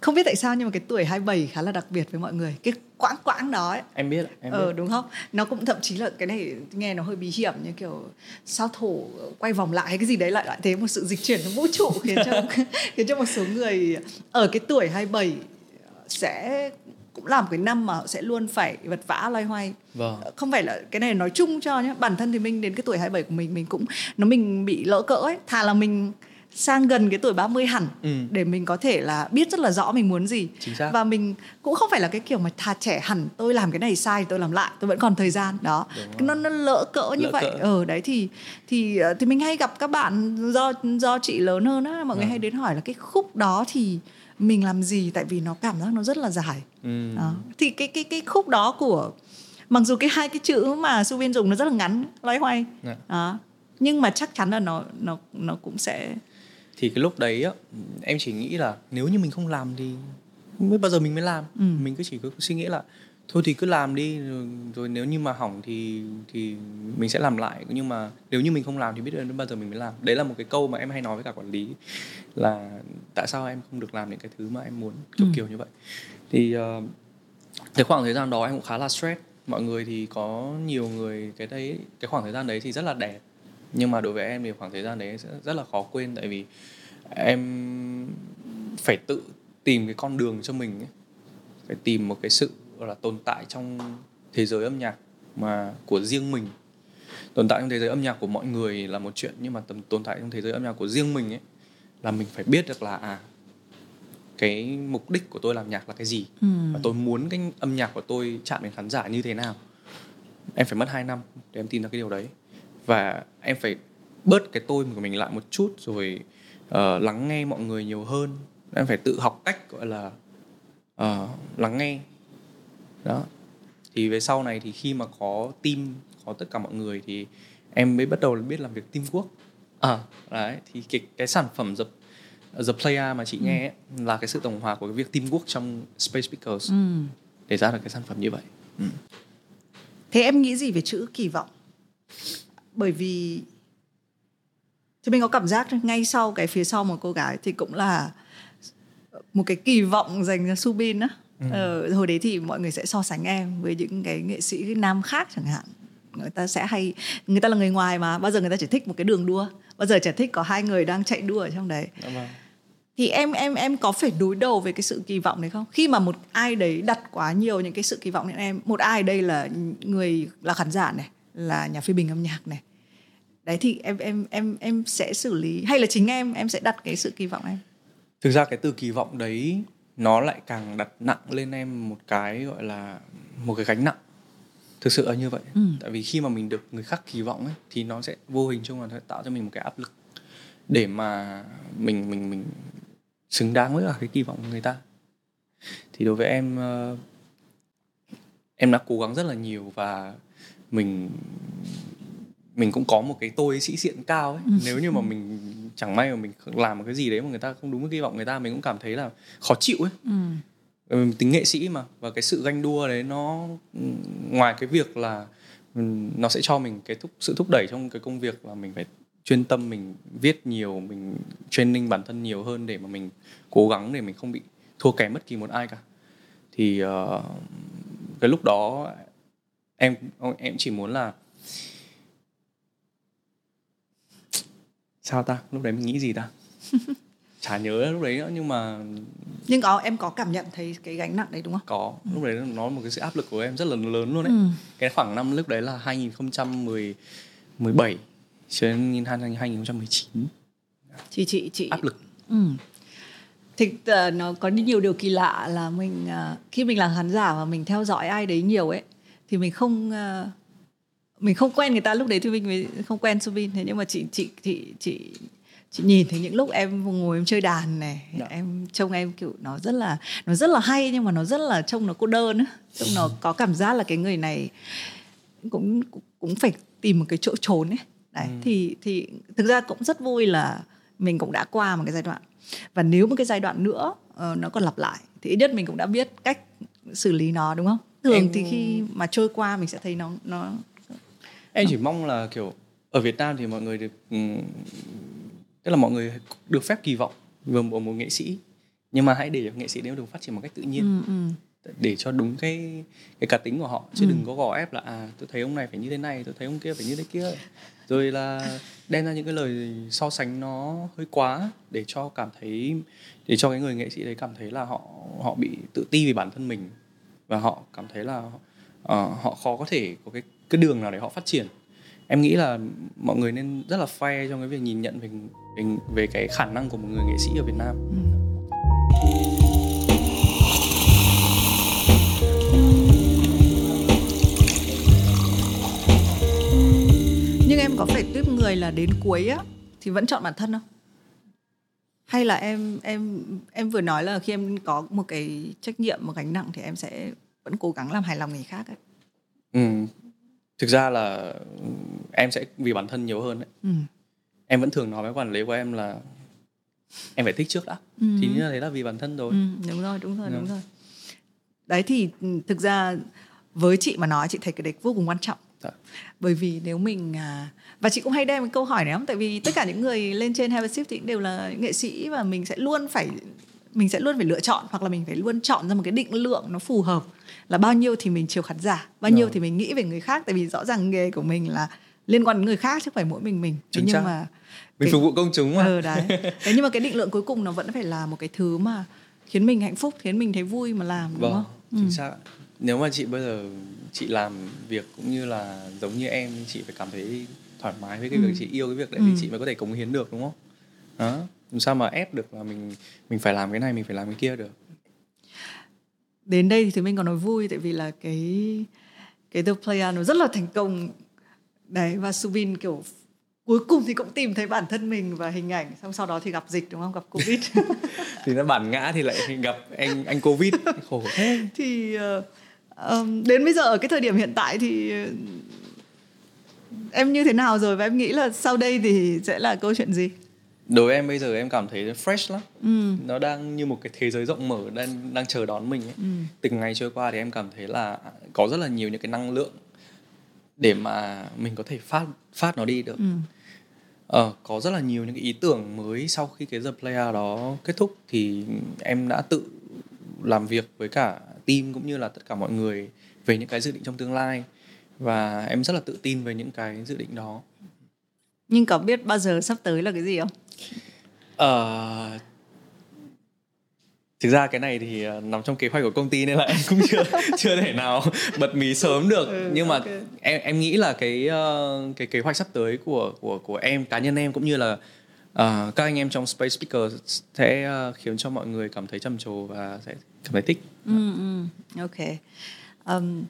không biết tại sao nhưng mà cái tuổi hai mươi bảy khá là đặc biệt với mọi người. Cái quãng quãng đó ấy. Em biết, em biết. Ờ đúng không? Nó cũng thậm chí là cái này nghe nó hơi bí hiểm, như kiểu sao thổ quay vòng lại hay cái gì đấy, lại lại thế một sự dịch chuyển trong vũ trụ khiến cho khiến cho một số người ở cái tuổi hai mươi bảy sẽ cũng làm cái năm mà họ sẽ luôn phải vật vã loay hoay. Vâng. Không phải là cái này nói chung cho nhé. Bản thân thì mình đến cái tuổi hai mươi bảy của mình, mình cũng nó mình bị lỡ cỡ ấy. Thà là mình sang gần cái tuổi ba mươi hẳn, ừ. để mình có thể là biết rất là rõ mình muốn gì. Và mình cũng không phải là cái kiểu mà thà trẻ hẳn tôi làm cái này sai thì tôi làm lại, tôi vẫn còn thời gian đó. Nó, nó lỡ cỡ như lỡ vậy. Cỡ. Ờ đấy thì thì thì mình hay gặp các bạn do do chị lớn hơn á, mọi à. người hay đến hỏi là cái khúc đó thì mình làm gì, tại vì nó cảm giác nó rất là dài. ừ. à, Thì cái, cái, cái khúc đó của, mặc dù cái hai cái chữ mà Soobin dùng nó rất là ngắn, loay hoay, yeah. à, nhưng mà chắc chắn là nó, nó, nó cũng sẽ. Thì cái lúc đấy á, em chỉ nghĩ là nếu như mình không làm thì không biết bao giờ mình mới làm. ừ. Mình cứ chỉ có suy nghĩ là thôi thì cứ làm đi, rồi, rồi nếu như mà hỏng thì thì mình sẽ làm lại, nhưng mà nếu như mình không làm thì biết đến bao giờ mình mới làm. Đấy là một cái câu mà em hay nói với cả quản lý, là tại sao em không được làm những cái thứ mà em muốn, kiểu ừ. kiểu như vậy. Thì uh, cái khoảng thời gian đó em cũng khá là stress. Mọi người thì có nhiều người cái đấy, cái khoảng thời gian đấy thì rất là đẹp, nhưng mà đối với em thì khoảng thời gian đấy sẽ rất là khó quên, tại vì em phải tự tìm cái con đường cho mình ấy. Phải tìm một cái sự là tồn tại trong thế giới âm nhạc mà của riêng mình. Tồn tại trong thế giới âm nhạc của mọi người là một chuyện, nhưng mà tồn tại trong thế giới âm nhạc của riêng mình ấy, là mình phải biết được là à, cái mục đích của tôi làm nhạc là cái gì, ừ. và tôi muốn cái âm nhạc của tôi chạm đến khán giả như thế nào. Em phải mất hai năm để em tìm ra cái điều đấy. Và em phải bớt cái tôi của mình lại một chút, rồi uh, lắng nghe mọi người nhiều hơn. Em phải tự học cách gọi là uh, lắng nghe. Đó. Thì về sau này thì khi mà có team, có tất cả mọi người, thì em mới bắt đầu biết làm việc teamwork. À, đấy. Thì cái, cái sản phẩm The, The Playah mà chị ừ. nghe ấy, là cái sự tổng hòa của cái việc teamwork trong SpaceSpeakers ừ. để ra được cái sản phẩm như vậy. ừ. Thế em nghĩ gì về chữ kỳ vọng? Bởi vì thì mình có cảm giác ngay sau cái phía sau một cô gái thì cũng là một cái kỳ vọng dành cho Soobin á. Ừ. Ờ, hồi đấy thì mọi người sẽ so sánh em với những cái nghệ sĩ nam khác chẳng hạn. Người ta sẽ hay, người ta là người ngoài mà, bao giờ người ta chỉ thích một cái đường đua, bao giờ chỉ thích có hai người đang chạy đua ở trong đấy. Đúng. Thì em em em có phải đối đầu với cái sự kỳ vọng đấy không? Khi mà một ai đấy đặt quá nhiều những cái sự kỳ vọng đến em, một ai đây là người là khán giả này, là nhà phê bình âm nhạc này. Đấy thì em em em em sẽ xử lý, hay là chính em em sẽ đặt cái sự kỳ vọng em. Thực ra cái từ kỳ vọng đấy nó lại càng đặt nặng lên em một cái gọi là một cái gánh nặng. Thực sự là như vậy. ừ. Tại vì khi mà mình được người khác kỳ vọng ấy, thì nó sẽ vô hình chung là nó tạo cho mình một cái áp lực để mà mình mình mình xứng đáng với cả cái kỳ vọng của người ta. Thì đối với em, em đã cố gắng rất là nhiều, và mình mình cũng có một cái tôi sĩ diện cao ấy. Nếu như mà mình chẳng may mà mình làm một cái gì đấy mà người ta không đúng với kỳ vọng người ta, mình cũng cảm thấy là khó chịu ấy. ừ. Mình tính nghệ sĩ mà, và cái sự ganh đua đấy nó ngoài cái việc là nó sẽ cho mình cái thúc, sự thúc đẩy trong cái công việc là mình phải chuyên tâm, mình viết nhiều, mình training bản thân nhiều hơn để mà mình cố gắng để mình không bị thua kém bất kỳ một ai cả. Thì uh, cái lúc đó em em chỉ muốn là sao ta, lúc đấy mình nghĩ gì ta? Chả nhớ lúc đấy nữa, nhưng mà... Nhưng có, em có cảm nhận thấy cái gánh nặng đấy đúng không? Có, ừ. lúc đấy nó một cái sự áp lực của em rất là lớn luôn ấy. ừ. Cái khoảng năm lúc đấy là hai không một bảy cho đến hai không một chín. Chị, chị, chị... Áp lực. Ừ. Thì uh, nó có nhiều điều kỳ lạ là mình... Uh, khi mình là khán giả và mình theo dõi ai đấy nhiều ấy, thì mình không... Uh, mình không quen người ta. Lúc đấy thì mình mới không quen Soobin. Thế nhưng mà chị chị chị chị chị nhìn thấy những lúc em ngồi em chơi đàn này, Đã. em trông em kiểu nó rất là nó rất là hay, nhưng mà nó rất là trông nó cô đơn á, trông nó có cảm giác là cái người này cũng cũng phải tìm một cái chỗ trốn ấy. Đấy, ừ. thì thì thực ra cũng rất vui là mình cũng đã qua một cái giai đoạn, và nếu một cái giai đoạn nữa uh, nó còn lặp lại thì ít nhất mình cũng đã biết cách xử lý nó, đúng không? Thường em... thì khi mà trôi qua mình sẽ thấy nó nó em chỉ mong là kiểu ở Việt Nam thì mọi người được, tức là mọi người được phép kỳ vọng về một, một nghệ sĩ, nhưng mà hãy để nghệ sĩ đến được phát triển một cách tự nhiên, ừ, ừ. để cho đúng cái cái cá tính của họ, chứ ừ. đừng có gò ép là à tôi thấy ông này phải như thế này, tôi thấy ông kia phải như thế kia, rồi là đem ra những cái lời so sánh nó hơi quá để cho cảm thấy để cho cái người nghệ sĩ đấy cảm thấy là họ họ bị tự ti về bản thân mình, và họ cảm thấy là uh, họ khó có thể có cái cái đường nào để họ phát triển. Em nghĩ là mọi người nên rất là fair trong cái việc nhìn nhận về, về, về cái khả năng của một người nghệ sĩ ở Việt Nam. ừ. Nhưng em có phải tiếp người là đến cuối á thì vẫn chọn bản thân không? Hay là em em em vừa nói là khi em có một cái trách nhiệm, một gánh nặng thì em sẽ vẫn cố gắng làm hài lòng người khác ấy? Ừ. Thực ra là em sẽ vì bản thân nhiều hơn đấy. Ừ. Em vẫn thường nói với quản lý của em là em phải thích trước đã. Ừ. Thì như thế là vì bản thân rồi. Ừ, đúng rồi, đúng rồi, đúng, đúng rồi. Đấy thì thực ra với chị mà nói, chị thấy cái đấy vô cùng quan trọng. Đấy. Bởi vì nếu mình và chị cũng hay đem cái câu hỏi này lắm, tại vì tất cả những người lên trên Have a Sip thì cũng đều là nghệ sĩ, và mình sẽ luôn phải mình sẽ luôn phải lựa chọn, hoặc là mình phải luôn chọn ra một cái định lượng nó phù hợp, là bao nhiêu thì mình chiều khán giả, bao nhiêu thì mình nghĩ về người khác, tại vì rõ ràng nghề của mình là liên quan đến người khác chứ không phải mỗi mình mình. Chính nhưng chắc. Mà mình cái... phục vụ công chúng mà. Ừ, đấy. Thế nhưng mà cái định lượng cuối cùng nó vẫn phải là một cái thứ mà khiến mình hạnh phúc, khiến mình thấy vui mà làm, đúng vâng, không? Chính ừ. xác. Nếu mà chị bây giờ chị làm việc cũng như là giống như em, chị phải cảm thấy thoải mái với cái ừ. việc chị yêu cái việc đấy ừ. thì chị mới có thể cống hiến được, đúng không? Đó. Làm sao mà ép được là mình mình phải làm cái này, mình phải làm cái kia được. Đến đây thì Thùy Minh còn nói vui, tại vì là cái cái The Playah nó rất là thành công. Đấy, và Soobin kiểu cuối cùng thì cũng tìm thấy bản thân mình và hình ảnh, xong sau đó thì gặp dịch, đúng không? Gặp Covid. Thì nó bản ngã thì lại gặp anh anh Covid, khổ thế. Thì uh, đến bây giờ ở cái thời điểm hiện tại thì em như thế nào rồi, và em nghĩ là sau đây thì sẽ là câu chuyện gì? Đối với em bây giờ em cảm thấy fresh lắm. Ừ. Nó đang như một cái thế giới rộng mở đang đang chờ đón mình ấy. Ừ. Từng ngày trôi qua thì em cảm thấy là có rất là nhiều những cái năng lượng để mà mình có thể phát phát nó đi được. Ừ. Ờ, có rất là nhiều những cái ý tưởng mới sau khi cái The Playah đó kết thúc, thì em đã tự làm việc với cả team cũng như là tất cả mọi người về những cái dự định trong tương lai, và em rất là tự tin về những cái dự định đó. Nhưng có biết bao giờ sắp tới là cái gì không? Ờ... Thực ra cái này thì nằm trong kế hoạch của công ty nên là em cũng chưa chưa thể nào bật mí sớm được. Ừ, nhưng mà okay. em em nghĩ là cái cái kế hoạch sắp tới của của của em, cá nhân em cũng như là uh, các anh em trong SpaceSpeakers sẽ khiến cho mọi người cảm thấy trầm trồ và sẽ cảm thấy thích. Ừ, ừ. Ok. Um,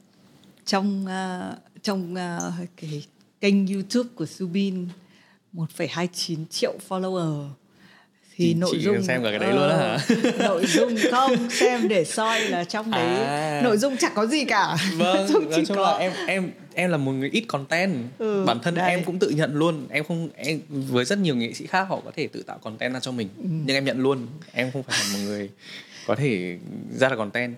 trong uh, trong uh, cái kênh YouTube của Soobin một phẩy hai mươi chín triệu follower. Thì chị, nội chị dung xem cả cái đấy uh, luôn đó hả? Nội dung không xem để soi là trong đấy à. Nội dung chẳng có gì cả. Vâng, nói chung có... là em em em là một người ít content. Ừ, bản thân đây. Em cũng tự nhận luôn, em không em với rất nhiều nghệ sĩ khác họ có thể tự tạo content ra cho mình, ừ. nhưng em nhận luôn, em không phải là một người có thể ra là content.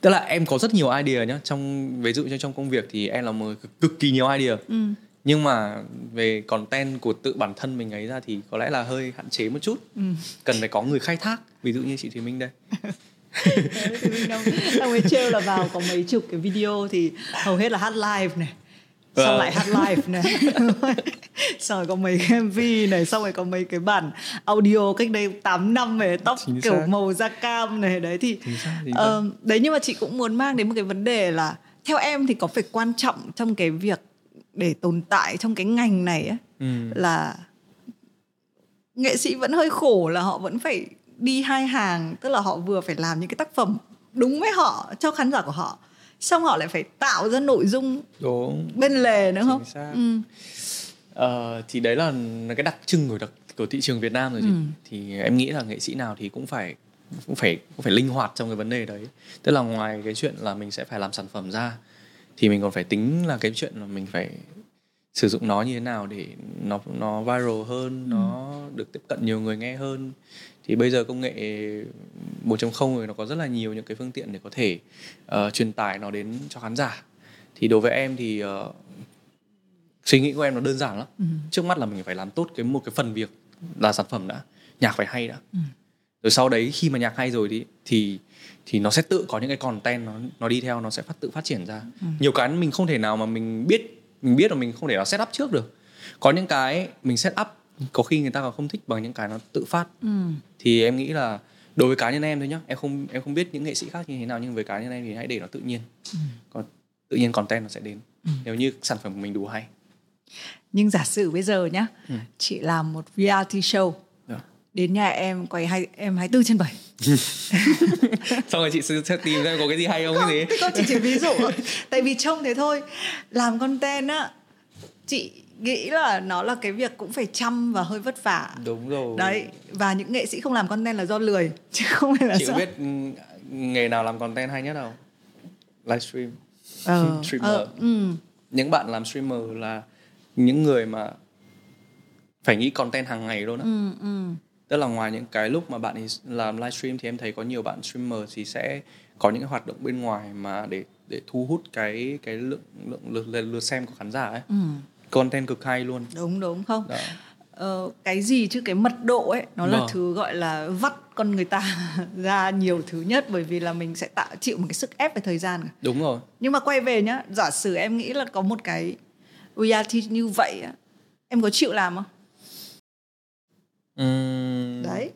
Tức là em có rất nhiều idea nhá, trong ví dụ như trong công việc thì em là một người cực, cực kỳ nhiều idea. Ừ. Nhưng mà về content của tự bản thân mình ấy ra thì có lẽ là hơi hạn chế một chút. Ừ. Cần phải có người khai thác. Ví dụ như chị Thùy Minh đây. Thùy Minh đang, đang mới trêu là vào có mấy chục cái video thì hầu hết là hát live này. Wow. Xong lại hát live này. Xong rồi có mấy cái em vê này. Xong rồi có mấy cái bản audio cách đây tám năm này. Tóc chính kiểu xác. Màu da cam này. Đấy thì chính xác, chính xác. Uh, đấy nhưng mà chị cũng muốn mang đến một cái vấn đề là theo em thì có phải quan trọng trong cái việc để tồn tại trong cái ngành này ấy, ừ. là nghệ sĩ vẫn hơi khổ là họ vẫn phải đi hai hàng. Tức là họ vừa phải làm những cái tác phẩm đúng với họ, cho khán giả của họ, xong họ lại phải tạo ra nội dung đúng. Bên lề nữa không? Ừ. Ờ, thì đấy là cái đặc trưng của, đặc, của thị trường Việt Nam rồi. Ừ. Thì em nghĩ là nghệ sĩ nào thì cũng phải, cũng, phải, cũng phải linh hoạt trong cái vấn đề đấy. Tức là ngoài cái chuyện là mình sẽ phải làm sản phẩm ra thì mình còn phải tính là cái chuyện là mình phải sử dụng nó như thế nào để nó, nó viral hơn, ừ. nó được tiếp cận nhiều người nghe hơn. Thì bây giờ công nghệ bốn chấm không rồi, nó có rất là nhiều những cái phương tiện để có thể uh, truyền tải nó đến cho khán giả. Thì đối với em thì uh, suy nghĩ của em nó đơn giản lắm. Ừ. Trước mắt là mình phải làm tốt cái một cái phần việc là sản phẩm đã, nhạc phải hay đã. Ừ. Rồi sau đấy khi mà nhạc hay rồi thì, thì thì nó sẽ tự có những cái content nó nó đi theo, nó sẽ phát tự phát triển ra. Ừ. Nhiều cái mình không thể nào mà mình biết mình biết là mình không thể nào set up trước được. Có những cái mình set up có khi người ta còn không thích bằng những cái nó tự phát. Ừ. Thì em nghĩ là đối với cá nhân em thôi nhá, em không em không biết những nghệ sĩ khác như thế nào, nhưng với cá nhân em thì hãy để nó tự nhiên. Ừ. Còn tự nhiên content nó sẽ đến. Ừ. Nếu như sản phẩm của mình đủ hay. Nhưng giả sử bây giờ nhá, ừ. chị làm một reality show. Đến nhà em quay hai, em hai mươi bốn trên bảy. Xong rồi chị sẽ tìm ra có cái gì hay không, không cái gì. Thế con chị chỉ ví dụ. Tại vì trông thế thôi. Làm content á, chị nghĩ là nó là cái việc cũng phải chăm và hơi vất vả. Đúng rồi. Đấy. Và những nghệ sĩ không làm content là do lười, chứ không phải là chị sao. Chị biết nghề nào làm content hay nhất đâu? Livestream. Ờ, streamer. Ờ, ừ. Những bạn làm streamer là những người mà phải nghĩ content hàng ngày luôn á. Ừ, ừ. Tức là ngoài những cái lúc mà bạn ấy làm livestream thì em thấy có nhiều bạn streamer thì sẽ có những cái hoạt động bên ngoài mà để để thu hút cái cái lượng lượng lượt, lượt xem của khán giả ấy. Ừ. Content cực hay luôn. Đúng đúng không? Đó. Ờ, cái gì chứ cái mật độ ấy nó là ừ. thứ gọi là vắt con người ta ra nhiều thứ nhất, bởi vì là mình sẽ tạo chịu một cái sức ép về thời gian. Đúng rồi. Nhưng mà quay về nhá, giả sử em nghĩ là có một cái reality như vậy á, em có chịu làm không? Uhm... Đấy.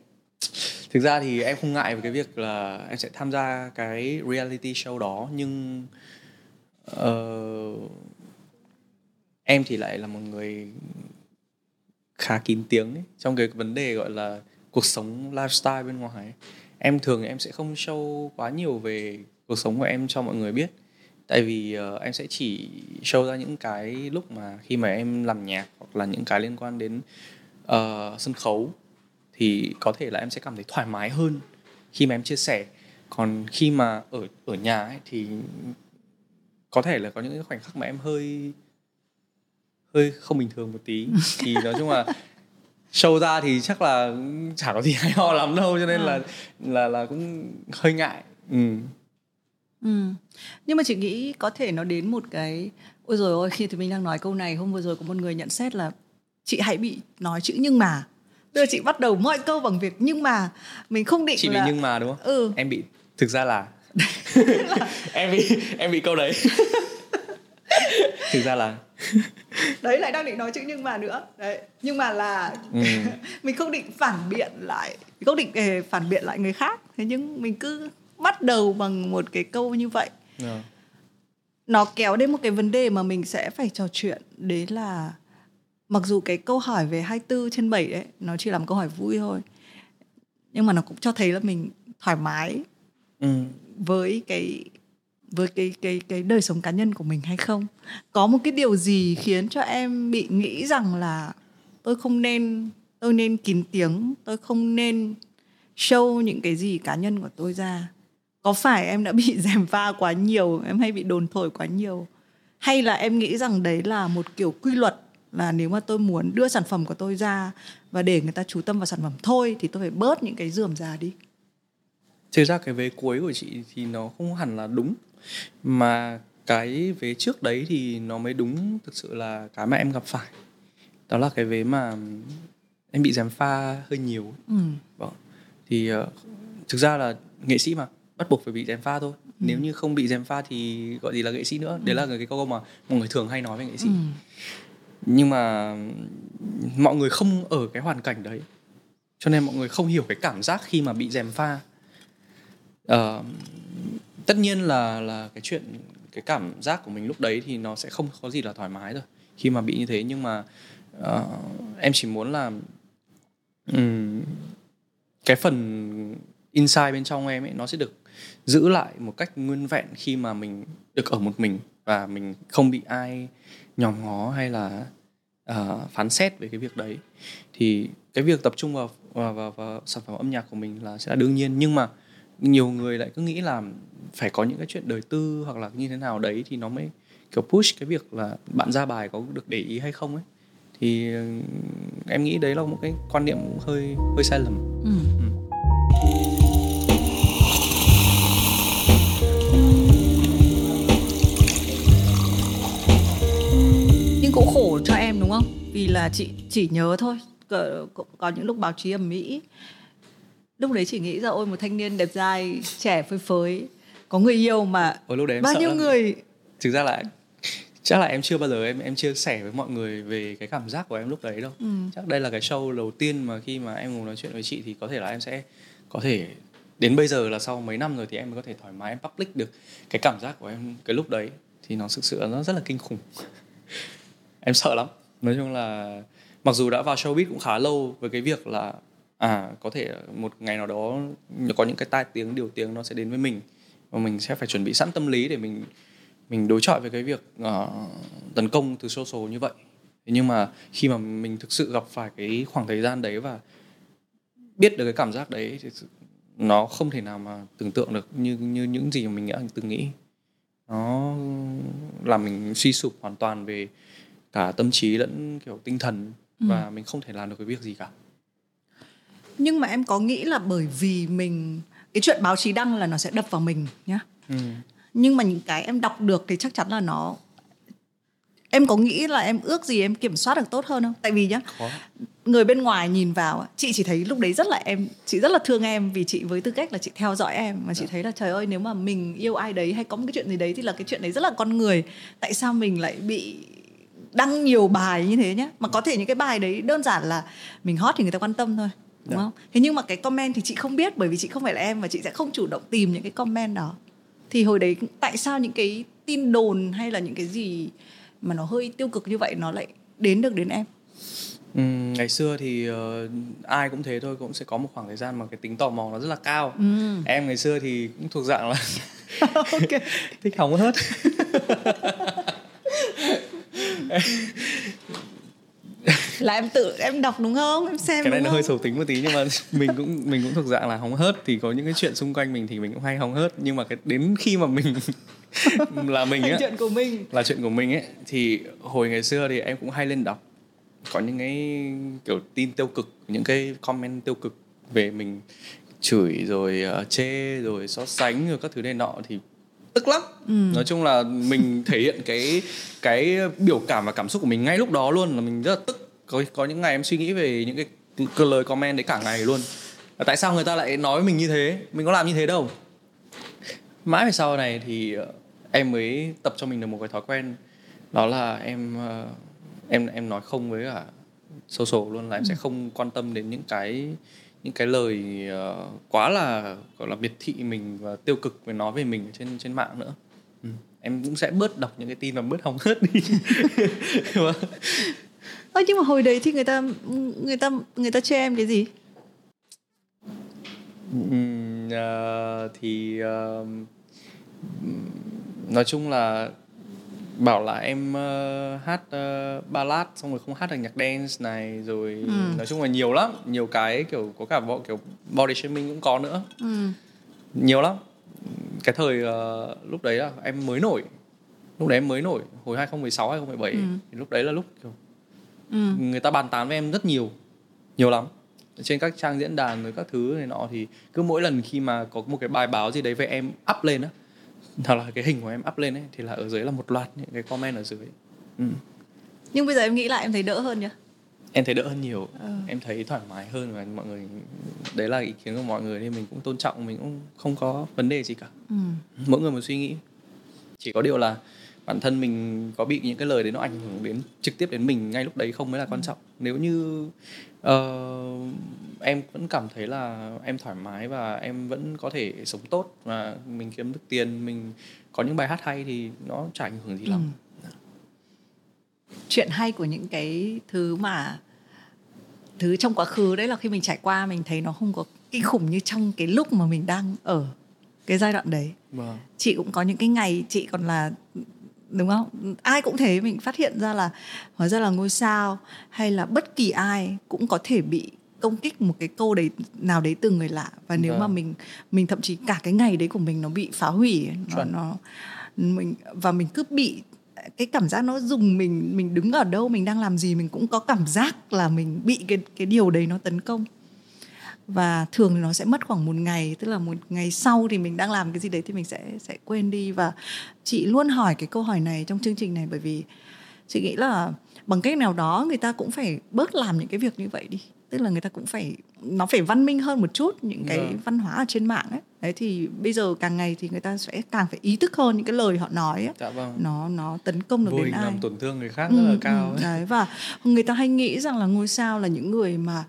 Thực ra thì em không ngại về cái việc là em sẽ tham gia cái reality show đó, nhưng uh, em thì lại là một người khá kín tiếng ấy, trong cái vấn đề gọi là cuộc sống lifestyle bên ngoài ấy. Em thường em sẽ không show quá nhiều về cuộc sống của em cho mọi người biết, tại vì uh, em sẽ chỉ show ra những cái lúc mà khi mà em làm nhạc hoặc là những cái liên quan đến uh, sân khấu, thì có thể là em sẽ cảm thấy thoải mái hơn khi mà em chia sẻ. Còn khi mà ở ở nhà ấy, thì có thể là có những khoảnh khắc mà em hơi hơi không bình thường một tí. Thì nói chung là show ra thì chắc là chả có gì hay ho lắm đâu, cho nên là là là cũng hơi ngại. Ừ. Ừ. Nhưng mà chị nghĩ có thể nó đến một cái, ôi dồi ôi, khi thì mình đang nói câu này, hôm vừa rồi có một người nhận xét là chị hãy bị nói chữ nhưng mà. Tức là chị bắt đầu mọi câu bằng việc nhưng mà. Mình không định chị là... Chị bị nhưng mà đúng không? Ừ. Em bị, thực ra là, là... em bị em bị câu đấy. Thực ra là đấy, lại đang định nói chữ nhưng mà nữa đấy. Nhưng mà là ừ. mình không định phản biện lại, không định để phản biện lại người khác. Thế nhưng mình cứ bắt đầu bằng một cái câu như vậy. Ừ. Nó kéo đến một cái vấn đề mà mình sẽ phải trò chuyện. Đấy là mặc dù cái câu hỏi về hai mươi bốn trên bảy đấy, nó chỉ là một câu hỏi vui thôi, nhưng mà nó cũng cho thấy là mình thoải mái ừ. với cái với cái, cái, cái đời sống cá nhân của mình hay không. Có một cái điều gì khiến cho em bị nghĩ rằng là tôi không nên, tôi nên kín tiếng, tôi không nên show những cái gì cá nhân của tôi ra? Có phải em đã bị gièm pha quá nhiều, em hay bị đồn thổi quá nhiều? Hay là em nghĩ rằng đấy là một kiểu quy luật, là nếu mà tôi muốn đưa sản phẩm của tôi ra và để người ta chú tâm vào sản phẩm thôi thì tôi phải bớt những cái rườm rà đi? Thực ra cái vế cuối của chị thì nó không hẳn là đúng, mà cái vế trước đấy thì nó mới đúng. Thực sự là cái mà em gặp phải đó là cái vế mà em bị gièm pha hơi nhiều. Ừ. Thì thực ra là nghệ sĩ mà, bắt buộc phải bị gièm pha thôi. Ừ. Nếu như không bị gièm pha thì gọi gì là nghệ sĩ nữa. Ừ. Đấy là cái câu mà mọi người thường hay nói về nghệ sĩ. Ừ. Nhưng mà mọi người không ở cái hoàn cảnh đấy, cho nên mọi người không hiểu cái cảm giác khi mà bị gièm pha. Uh, tất nhiên là, là cái chuyện, cái cảm giác của mình lúc đấy thì nó sẽ không có gì là thoải mái rồi khi mà bị như thế. Nhưng mà uh, em chỉ muốn là um, cái phần inside bên trong em ấy, nó sẽ được giữ lại một cách nguyên vẹn khi mà mình được ở một mình và mình không bị ai nhòm ngó hay là uh, phán xét về cái việc đấy. Thì cái việc tập trung vào, vào, vào, vào sản phẩm âm nhạc của mình là sẽ là đương nhiên. Nhưng mà nhiều người lại cứ nghĩ là phải có những cái chuyện đời tư hoặc là như thế nào đấy thì nó mới kiểu push cái việc là bạn ra bài có được để ý hay không ấy. Thì em nghĩ đấy là một cái quan niệm cũng hơi, hơi sai lầm. Ừ. Ừ. Nhưng cũng khổ cho em đúng không? Vì là chị chỉ nhớ thôi, có, có những lúc báo chí ở Mỹ, lúc đấy chỉ nghĩ ra ôi một thanh niên đẹp trai, trẻ phơi phới, có người yêu mà bao nhiêu người. Thực ra là chắc là em chưa bao giờ em em chia sẻ với mọi người về cái cảm giác của em lúc đấy đâu. Ừ. Chắc đây là cái show đầu tiên mà khi mà em ngồi nói chuyện với chị thì có thể là em sẽ có thể đến bây giờ là sau mấy năm rồi thì em mới có thể thoải mái em public được cái cảm giác của em cái lúc đấy. Thì nó thực sự nó rất là kinh khủng. Em sợ lắm. Nói chung là mặc dù đã vào showbiz cũng khá lâu với cái việc là à, có thể một ngày nào đó có những cái tai tiếng, điều tiếng nó sẽ đến với mình và mình sẽ phải chuẩn bị sẵn tâm lý để mình mình đối chọi với cái việc uh, tấn công từ social như vậy. Thế nhưng mà khi mà mình thực sự gặp phải cái khoảng thời gian đấy và biết được cái cảm giác đấy thì nó không thể nào mà tưởng tượng được như, như những gì mà mình đã từng nghĩ. Nó làm mình suy sụp hoàn toàn về cả tâm trí lẫn kiểu tinh thần. Ừ. Và mình không thể làm được cái việc gì cả. Nhưng mà em có nghĩ là bởi vì mình cái chuyện báo chí đăng là nó sẽ đập vào mình nhá. Ừ. Nhưng mà những cái em đọc được thì chắc chắn là nó... Em có nghĩ là em ước gì em kiểm soát được tốt hơn không? Tại vì nhá, khó. Người bên ngoài nhìn vào, chị chỉ thấy lúc đấy rất là em, chị rất là thương em vì chị với tư cách là chị theo dõi em. Mà chị thấy là trời ơi, nếu mà mình yêu ai đấy hay có một cái chuyện gì đấy thì là cái chuyện đấy rất là con người. Tại sao mình lại bị đăng nhiều bài như thế nhá? Mà có thể những cái bài đấy đơn giản là mình hot thì người ta quan tâm thôi, đúng không? Thế nhưng mà cái comment thì chị không biết, bởi vì chị không phải là em và chị sẽ không chủ động tìm những cái comment đó. Thì hồi đấy tại sao những cái tin đồn hay là những cái gì mà nó hơi tiêu cực như vậy nó lại đến được đến em? Ừ, ngày xưa thì uh, ai cũng thế thôi, cũng sẽ có một khoảng thời gian mà cái tính tò mò nó rất là cao. Ừ. Em ngày xưa thì cũng thuộc dạng là okay. Thích hóng hớt. Là em tự em đọc đúng không? Em xem cái này nó không? Hơi xấu tính một tí, nhưng mà mình cũng mình cũng thuộc dạng là hóng hớt, thì có những cái chuyện xung quanh mình thì mình cũng hay hóng hớt, nhưng mà cái đến khi mà mình là mình á, chuyện của mình là chuyện của mình ấy, thì hồi ngày xưa thì em cũng hay lên đọc có những cái kiểu tin tiêu cực, những cái comment tiêu cực về mình, chửi rồi uh, chê rồi so sánh rồi các thứ này nọ, thì tức lắm. Ừ. Nói chung là mình thể hiện cái cái biểu cảm và cảm xúc của mình ngay lúc đó luôn, là mình rất là tức. Có, có những ngày em suy nghĩ về những cái, cái lời comment đấy cả ngày luôn. Và tại sao người ta lại nói với mình như thế? Mình có làm như thế đâu. Mãi về sau này thì em mới tập cho mình được một cái thói quen, đó là em em em nói không với cả social luôn, là em sẽ không quan tâm đến những cái những cái lời quá là gọi là biệt thị mình và tiêu cực về nói về mình trên trên mạng nữa. Ừ. Em cũng sẽ bớt đọc những cái tin và bớt hóng hớt đi. Ơ nhưng mà hồi đấy thì người ta người ta người ta chê em cái gì? Ừ, uh, thì uh, nói chung là bảo là em uh, hát uh, ballad xong rồi không hát được nhạc dance này rồi. Ừ. Nói chung là nhiều lắm, nhiều cái kiểu có cả bộ kiểu body shaming cũng có nữa. Ừ. Nhiều lắm. Cái thời uh, lúc đấy là em mới nổi. Lúc đấy em mới nổi, hồi hai không một sáu hai không một bảy. Ừ. Thì lúc đấy là lúc kiểu ừ. người ta bàn tán với em rất nhiều, nhiều lắm, trên các trang diễn đàn rồi các thứ này nọ. Thì cứ mỗi lần khi mà có một cái bài báo gì đấy về em up lên á, hoặc là cái hình của em up lên ấy, thì là ở dưới là một loạt những cái comment ở dưới. Ừ. Nhưng bây giờ em nghĩ lại em thấy đỡ hơn nhá. Em thấy đỡ hơn nhiều. Ừ. Em thấy thoải mái hơn và mọi người, đấy là ý kiến của mọi người nên mình cũng tôn trọng, mình cũng không có vấn đề gì cả. Ừ. Mỗi người một suy nghĩ. Chỉ có điều là bản thân mình có bị những cái lời đấy nó ảnh hưởng đến trực tiếp đến mình ngay lúc đấy không mới là quan trọng. Nếu như uh, em vẫn cảm thấy là em thoải mái và em vẫn có thể sống tốt và mình kiếm được tiền, mình có những bài hát hay thì nó chả ảnh hưởng gì lắm. Ừ. Chuyện hay của những cái thứ mà thứ trong quá khứ đấy là khi mình trải qua mình thấy nó không có kinh khủng như trong cái lúc mà mình đang ở cái giai đoạn đấy. Wow. Chị cũng có những cái ngày chị còn là, đúng không? Ai cũng thế, mình phát hiện ra là hóa ra là ngôi sao hay là bất kỳ ai cũng có thể bị công kích một cái câu đấy nào đấy từ người lạ. Và nếu yeah. mà mình mình thậm chí cả cái ngày đấy của mình nó bị phá hủy, nó, nó mình và mình cứ bị cái cảm giác nó dùng mình, mình đứng ở đâu, mình đang làm gì, mình cũng có cảm giác là mình bị cái cái điều đấy nó tấn công. Và thường thì nó sẽ mất khoảng một ngày, tức là một ngày sau thì mình đang làm cái gì đấy thì mình sẽ sẽ quên đi. Và chị luôn hỏi cái câu hỏi này trong chương trình này bởi vì chị nghĩ là bằng cách nào đó người ta cũng phải bớt làm những cái việc như vậy đi. Tức là người ta cũng phải, nó phải văn minh hơn một chút những cái yeah. văn hóa ở trên mạng ấy. Đấy thì bây giờ càng ngày thì người ta sẽ càng phải ý thức hơn những cái lời họ nói ấy. Dạ vâng. Nó, nó tấn công được vô đến ai. Vô hình làm tổn thương người khác ừ, rất là cao ấy. Đấy, và người ta hay nghĩ rằng là ngôi sao là những người mà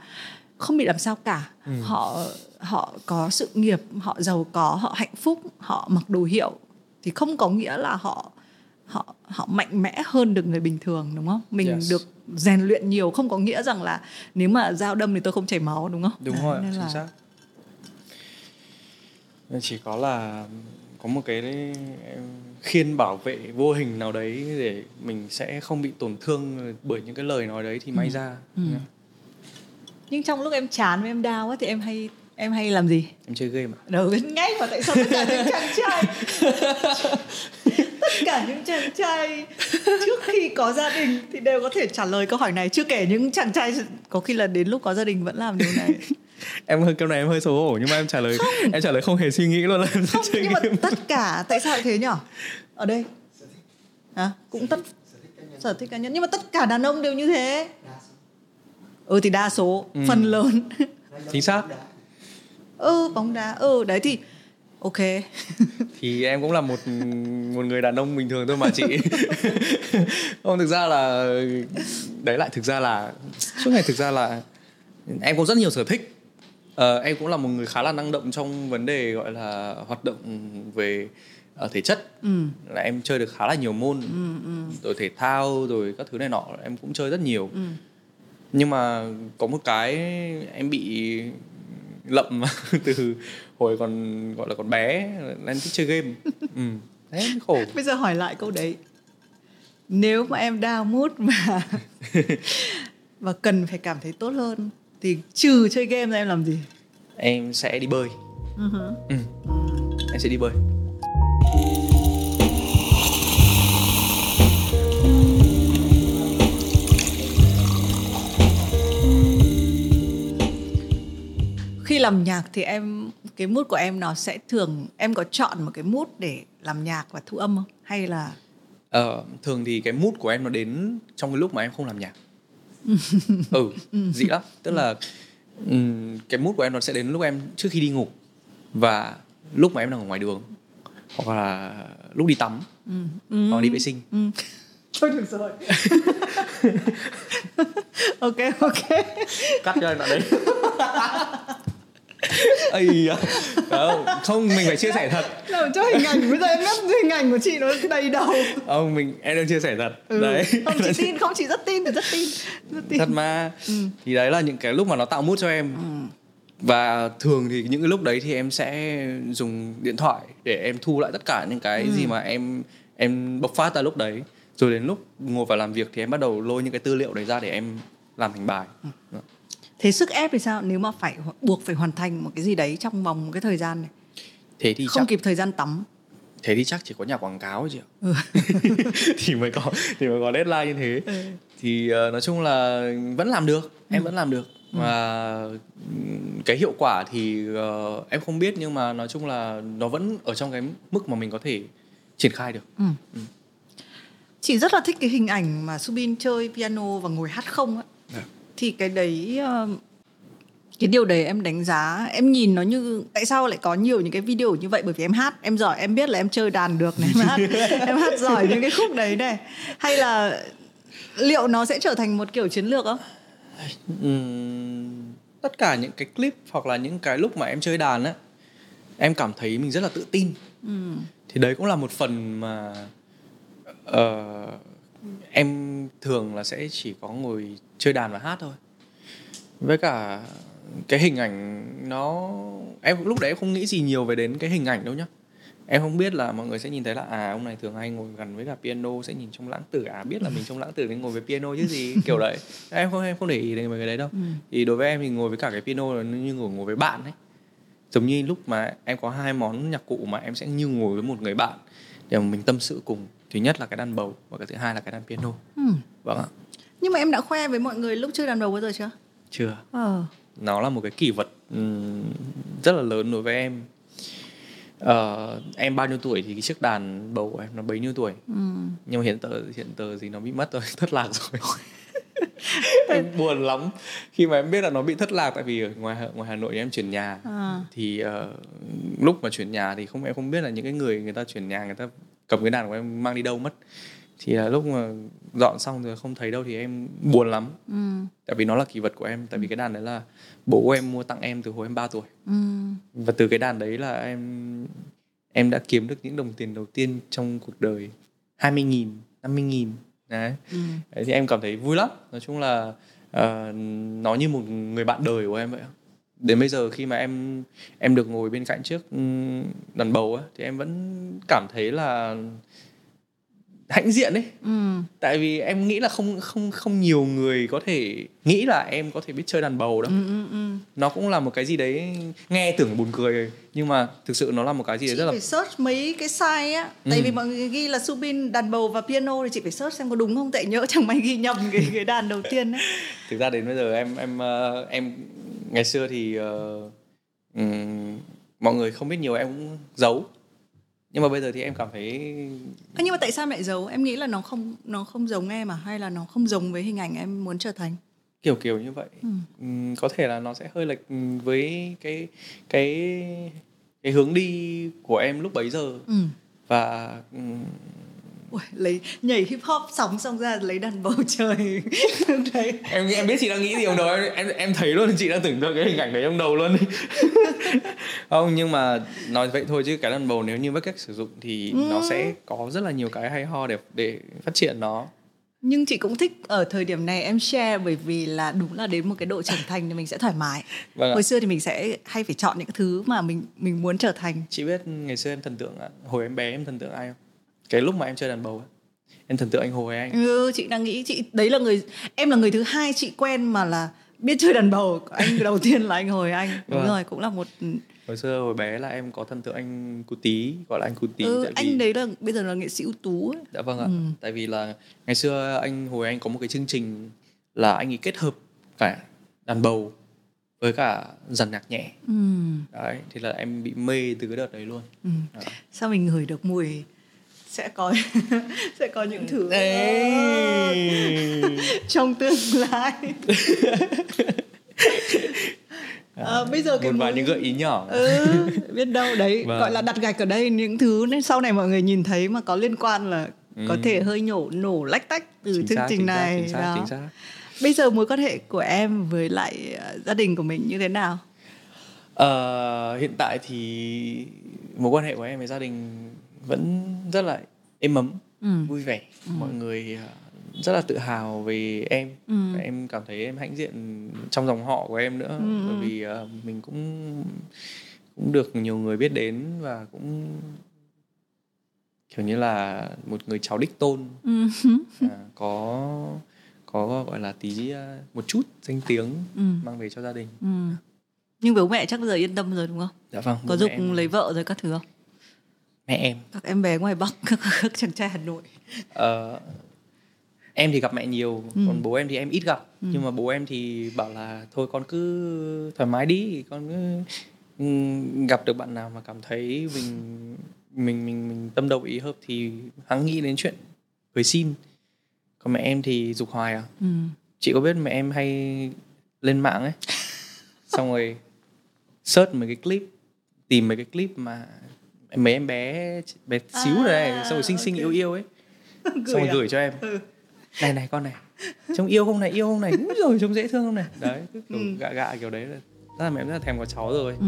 không bị làm sao cả. Ừ. Họ họ có sự nghiệp, họ giàu có, họ hạnh phúc, họ mặc đồ hiệu thì không có nghĩa là họ họ họ mạnh mẽ hơn được người bình thường, đúng không? Mình yes. được rèn luyện nhiều không có nghĩa rằng là nếu mà dao đâm thì tôi không chảy máu, đúng không? Đúng đấy, rồi, chính là... xác. Chỉ có là có một cái khiên bảo vệ vô hình nào đấy để mình sẽ không bị tổn thương bởi những cái lời nói đấy thì may ừ. ra. Ừ. Nhưng trong lúc em chán với em đau á thì em hay em hay làm gì? Em chơi game à? Đâu ngay mà tại sao tất cả những chàng trai tất cả những chàng trai trước khi có gia đình thì đều có thể trả lời câu hỏi này, chưa kể những chàng trai có khi là đến lúc có gia đình vẫn làm điều này. em câu này em hơi xấu hổ nhưng mà em trả lời không. Em trả lời không hề suy nghĩ luôn là em không, nhưng game. Mà tất cả tại sao thế nhở? Ở đây à, cũng tất sở thích cá nhân, nhưng mà tất cả đàn ông đều như thế. Ừ thì đa số, ừ. phần lớn. Chính xác. Ừ, bóng đá, ừ đấy thì ok. Thì em cũng là một một người đàn ông bình thường thôi mà chị. Không, thực ra là đấy lại thực ra là suốt ngày thực ra là em có rất nhiều sở thích. Ờ, em cũng là một người khá là năng động trong vấn đề gọi là hoạt động về ở thể chất, ừ. là em chơi được khá là nhiều môn, ừ, ừ. rồi thể thao rồi các thứ này nọ em cũng chơi rất nhiều, ừ. nhưng mà có một cái em bị lậm từ hồi còn gọi là còn bé là em thích chơi game, ừ. thế khổ. Bây giờ hỏi lại câu đấy, nếu mà em down mood mà và cần phải cảm thấy tốt hơn thì trừ chơi game ra em làm gì? Em sẽ đi bơi. Uh-huh. Ừ. Em sẽ đi bơi. Khi làm nhạc thì em, cái mood của em nó sẽ thường, em có chọn một cái mood để làm nhạc và thu âm không? Hay là... Ờ, thường thì cái mood của em nó đến trong cái lúc mà em không làm nhạc. Ừ, dị lắm. Tức là cái mood của em nó sẽ đến lúc em trước khi đi ngủ và lúc mà em đang ở ngoài đường, hoặc là lúc đi tắm, ừ. Ừ. hoặc đi vệ sinh. Ừ. Thôi được rồi. Ok, ok. Cắt cho em đoạn đấy. Ây à, không, mình phải chia sẻ thật. Làm cho hình ảnh, bây giờ em ngắt hình ảnh của chị nó đầy đầu. Không, mình, em đang chia sẻ thật, ừ. đấy. Không, chị tin, không, chị rất tin, rất tin, rất tin. Thật mà, ừ. Thì đấy là những cái lúc mà nó tạo mood cho em, ừ. Và thường thì những cái lúc đấy thì em sẽ dùng điện thoại để em thu lại tất cả những cái ừ. gì mà em em bộc phát ra lúc đấy. Rồi đến lúc ngồi vào làm việc thì em bắt đầu lôi những cái tư liệu đấy ra để em làm thành bài, ừ. Thế sức ép thì sao? Nếu mà phải buộc phải hoàn thành một cái gì đấy trong vòng một cái thời gian này, thế thì không chắc... kịp thời gian tắm. Thế thì chắc chỉ có nhà quảng cáo chị ạ, ừ. Thì mới có thì mới có deadline như thế, ừ. Thì uh, nói chung là vẫn làm được, em ừ. vẫn làm được. Mà ừ. cái hiệu quả thì uh, em không biết, nhưng mà nói chung là nó vẫn ở trong cái mức mà mình có thể triển khai được, ừ. Ừ. Chị rất là thích cái hình ảnh mà Soobin chơi piano và ngồi hát không á. Thì cái đấy, cái điều đấy em đánh giá, em nhìn nó như, tại sao lại có nhiều những cái video như vậy? Bởi vì em hát, em giỏi, em biết là em chơi đàn được này, em hát, em hát giỏi những cái khúc đấy này. Hay là liệu nó sẽ trở thành một kiểu chiến lược không? Tất cả những cái clip hoặc là những cái lúc mà em chơi đàn á, em cảm thấy mình rất là tự tin, ừ. Thì đấy cũng là một phần mà uh, em thường là sẽ chỉ có ngồi chơi đàn và hát thôi. Với cả cái hình ảnh nó, em lúc đấy em không nghĩ gì nhiều về đến cái hình ảnh đâu nhá. Em không biết là mọi người sẽ nhìn thấy là à, ông này thường hay ngồi gần với cả piano, sẽ nhìn trong lãng tử, à biết là mình trong lãng tử nên ngồi với piano chứ gì, kiểu đấy. Em không em không để ý đến mấy cái đấy đâu. Ừ. Thì đối với em thì ngồi với cả cái piano là như ngồi ngồi với bạn ấy. Giống như lúc mà em có hai món nhạc cụ mà em sẽ như ngồi với một người bạn để mà mình tâm sự cùng. Thứ nhất là cái đàn bầu và cái thứ hai là cái đàn piano. Ừ. Vâng ạ. Nhưng mà em đã khoe với mọi người lúc chơi đàn bầu bao giờ chưa? Chưa. Ờ. Nó là một cái kỷ vật um, rất là lớn đối với em. Ờ, em bao nhiêu tuổi thì cái chiếc đàn bầu của em nó bấy nhiêu tuổi. Ừ. Nhưng mà hiện tờ hiện tờ gì nó bị mất rồi, thất lạc rồi. Em buồn lắm khi mà em biết là nó bị thất lạc, tại vì ở ngoài ngoài Hà Nội em chuyển nhà. À. Thì uh, lúc mà chuyển nhà thì không em không biết là những cái người người ta chuyển nhà người ta cầm cái đàn của em mang đi đâu mất. Thì là lúc mà dọn xong rồi không thấy đâu thì em buồn lắm, ừ. Tại vì nó là kỷ vật của em. Tại vì cái đàn đấy là bố của em mua tặng em từ hồi em ba tuổi, ừ. Và từ cái đàn đấy là em Em đã kiếm được những đồng tiền đầu tiên trong cuộc đời, hai mươi nghìn, năm mươi nghìn đấy. Ừ. Đấy, thì em cảm thấy vui lắm. Nói chung là uh, nó như một người bạn đời của em vậy. Đến bây giờ khi mà em em được ngồi bên cạnh trước đàn bầu ấy, thì em vẫn cảm thấy là hãnh diện ấy, ừ. Tại vì em nghĩ là không không không nhiều người có thể nghĩ là em có thể biết chơi đàn bầu đâu, ừ, ừ, ừ. Nó cũng là một cái gì đấy nghe tưởng buồn cười nhưng mà thực sự nó là một cái gì đấy rất là... Chị phải search mấy cái site á, ừ. Tại vì mọi người ghi là Soobin đàn bầu và piano thì chị phải search xem có đúng không, tại nhỡ chẳng may ghi nhầm cái, cái đàn đầu tiên ấy. Thực ra đến bây giờ em em em ngày xưa thì uh, um, mọi người không biết nhiều em cũng giấu. Nhưng mà bây giờ thì em cảm thấy... À, nhưng mà tại sao em lại giấu? Em nghĩ là nó không nó không giống em à? Hay là nó không giống với hình ảnh em muốn trở thành? Kiểu kiểu như vậy. Ừ. Uhm, có thể là nó sẽ hơi lệch với cái cái cái hướng đi của em lúc bấy giờ. Ừ. Và... Um... Ui, lấy nhảy hip hop sóng xong ra lấy đàn bầu trời đấy. em em biết chị đang nghĩ gì trong đầu em, em em thấy luôn chị đang tưởng tượng cái hình ảnh đấy trong đầu luôn không, nhưng mà nói vậy thôi chứ cái đàn bầu nếu như biết cách sử dụng thì ừ. nó sẽ có rất là nhiều cái hay ho để để phát triển nó. Nhưng chị cũng thích ở thời điểm này em share, bởi vì là đúng là đến một cái độ trưởng thành thì mình sẽ thoải mái. Vâng hồi ạ. Xưa thì mình sẽ hay phải chọn những cái thứ mà mình mình muốn trở thành. Chị biết ngày xưa em thần tượng à? Hồi em bé em thần tượng ai không? Cái lúc mà em chơi đàn bầu ấy, em thần tượng anh Hồ hay anh. Ừ, chị đang nghĩ chị đấy là người em là người thứ hai chị quen mà là biết chơi đàn bầu. Anh đầu tiên là anh Hồ hay anh. Đúng à. Rồi, cũng là một. Hồi xưa hồi bé là em có thần tượng anh Cú Tí, gọi là anh Cú Tí. Ừ, tại anh vì... đấy là bây giờ là nghệ sĩ ưu tú ấy. Dạ vâng ạ. Ừ. Tại vì là ngày xưa anh Hồ hay anh có một cái chương trình là anh ấy kết hợp cả đàn bầu với cả dàn nhạc nhẹ. Ừ. Đấy, thì là em bị mê từ cái đợt đấy luôn. Ừ. À. Sao mình ngửi được mùi? Sẽ có sẽ có những thứ trong tương lai. à, à, bây giờ cái một vài mùi... những gợi ý nhỏ. Ừ, biết đâu đấy vâng. Gọi là đặt gạch ở đây những thứ nên sau này mọi người nhìn thấy mà có liên quan là ừ. có thể hơi nhổ nổ lách tách từ chính chương xác, trình chính này. Chính xác, chính xác. Bây giờ mối quan hệ của em với lại gia đình của mình như thế nào? À, hiện tại thì mối quan hệ của em với gia đình vẫn rất là êm ấm, ừ. vui vẻ, ừ. mọi người rất là tự hào về em. ừ. Và em cảm thấy em hãnh diện trong dòng họ của em nữa, ừ. bởi vì uh, mình cũng cũng được nhiều người biết đến và cũng kiểu như là một người cháu đích tôn, ừ. à, có có gọi là tí uh, một chút danh tiếng ừ. mang về cho gia đình. ừ. Nhưng bố mẹ chắc giờ yên tâm rồi đúng không? Dạ vâng. Có giục em... lấy vợ rồi các thứ không? Mẹ em, các em bé ngoài Bắc, các, các chàng trai Hà Nội. Ờ, em thì gặp mẹ nhiều, ừ. còn bố em thì em ít gặp. ừ. Nhưng mà bố em thì bảo là thôi con cứ thoải mái đi, con cứ gặp được bạn nào mà cảm thấy mình mình mình mình tâm đầu ý hợp thì hẵng nghĩ đến chuyện cưới xin. Còn mẹ em thì giục hoài à. ừ. Chị có biết mẹ em hay lên mạng ấy, xong rồi search mấy cái clip, tìm mấy cái clip mà mấy em bé bé xíu à, này, xong rồi xinh okay. xinh yêu yêu ấy, gửi xong rồi à? Gửi cho em. ừ. Này này con này, trông yêu không này, yêu không này, úi rồi trông dễ thương không này. Đấy, cứ kiểu ừ. gạ gạ kiểu đấy là rất là mẹ em rất là thèm có cháu rồi. ừ.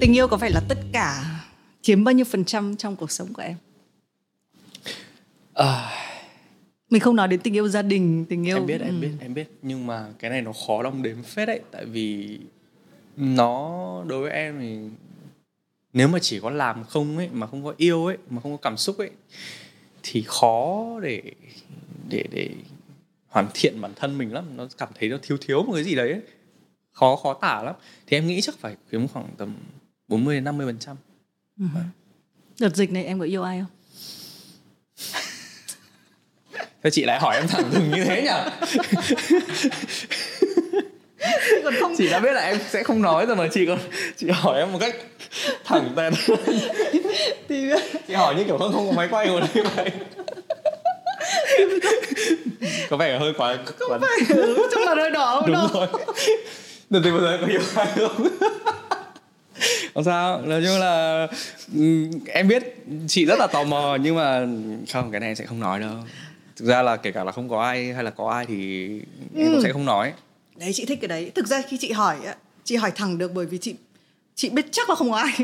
Tình yêu có phải là tất cả, chiếm bao nhiêu phần trăm trong cuộc sống của em? À... Mình không nói đến tình yêu gia đình, tình yêu... Em biết, em biết, em biết. Nhưng mà cái này nó khó đong đếm phết đấy. Tại vì nó đối với em thì nếu mà chỉ có làm không ấy, mà không có yêu ấy, mà không có cảm xúc ấy, thì khó để để để hoàn thiện bản thân mình lắm. Nó cảm thấy nó thiếu thiếu một cái gì đấy ấy. Khó, khó tả lắm. Thì em nghĩ chắc phải kiếm khoảng tầm bốn mươi đến năm mươi phần trăm. ừ. à. Đợt dịch này em có yêu ai không? Thế chị lại hỏi em thẳng thừng như thế nhỉ? Còn không... Chị đã biết là em sẽ không nói rồi mà chị còn chị hỏi em một cách thẳng tên. Thì... Chị hỏi như kiểu không không có máy quay rồi như vậy. Có vẻ hơi quá. Không quá... phải trong là hơi đỏ không? Đúng đâu. Rồi. Đợt tình vừa rồi có hiểu hay không? Không sao, nói chung là em biết chị rất là tò mò, nhưng mà không, cái này em sẽ không nói đâu. Thực ra là kể cả là không có ai hay là có ai thì em ừ. cũng sẽ không nói. Đấy, chị thích cái đấy. Thực ra khi chị hỏi, chị hỏi thẳng được bởi vì chị chị biết chắc là không có ai.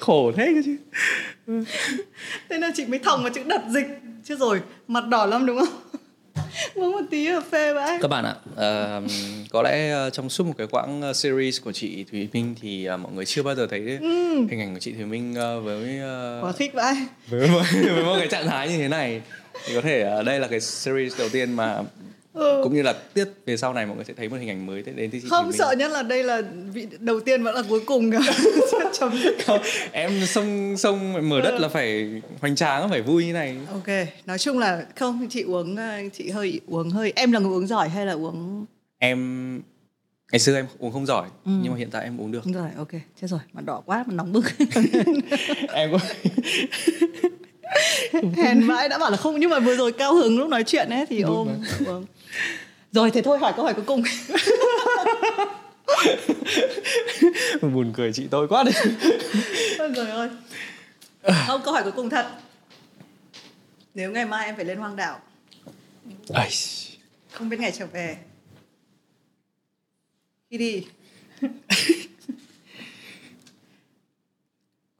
Khổ thế chứ. Thế nên chị mới thòng vào chữ đợt dịch. Chứ rồi, mặt đỏ lắm đúng không? Uống một tí cà phê vậy. Các bạn ạ, uh, có lẽ trong suốt một cái quãng series của chị Thùy Minh thì uh, mọi người chưa bao giờ thấy ừ. hình ảnh của chị Thùy Minh uh, với uh, quá thích vậy với, với, với một cái trạng thái như thế này. Thì có thể uh, đây là cái series đầu tiên mà ừ. Cũng như là tiếp về sau này mọi người sẽ thấy một hình ảnh mới đến từ chị. Không, sợ nhất là đây là vị đầu tiên vẫn là cuối cùng. Không, em sông sông mở đất ừ. là phải hoành tráng, phải vui như này. Ok, nói chung là không, chị uống chị hơi uống hơi. Em là người uống giỏi hay là uống? Em ngày xưa em uống không giỏi ừ. nhưng mà hiện tại em uống được. Rồi, ok, chết rồi, mặt đỏ quá, mặt nóng bức. Em cũng hèn mãi đã bảo là không, nhưng mà vừa rồi cao hứng lúc nói chuyện ấy thì đúng ôm vâng. Rồi thế thôi, hỏi câu hỏi cuối cùng. Buồn cười chị tôi quá đấy. Ôi trời ơi. Không, câu hỏi cuối cùng thật. Nếu ngày mai em phải lên hoang đảo, không biết ngày trở về, khi đi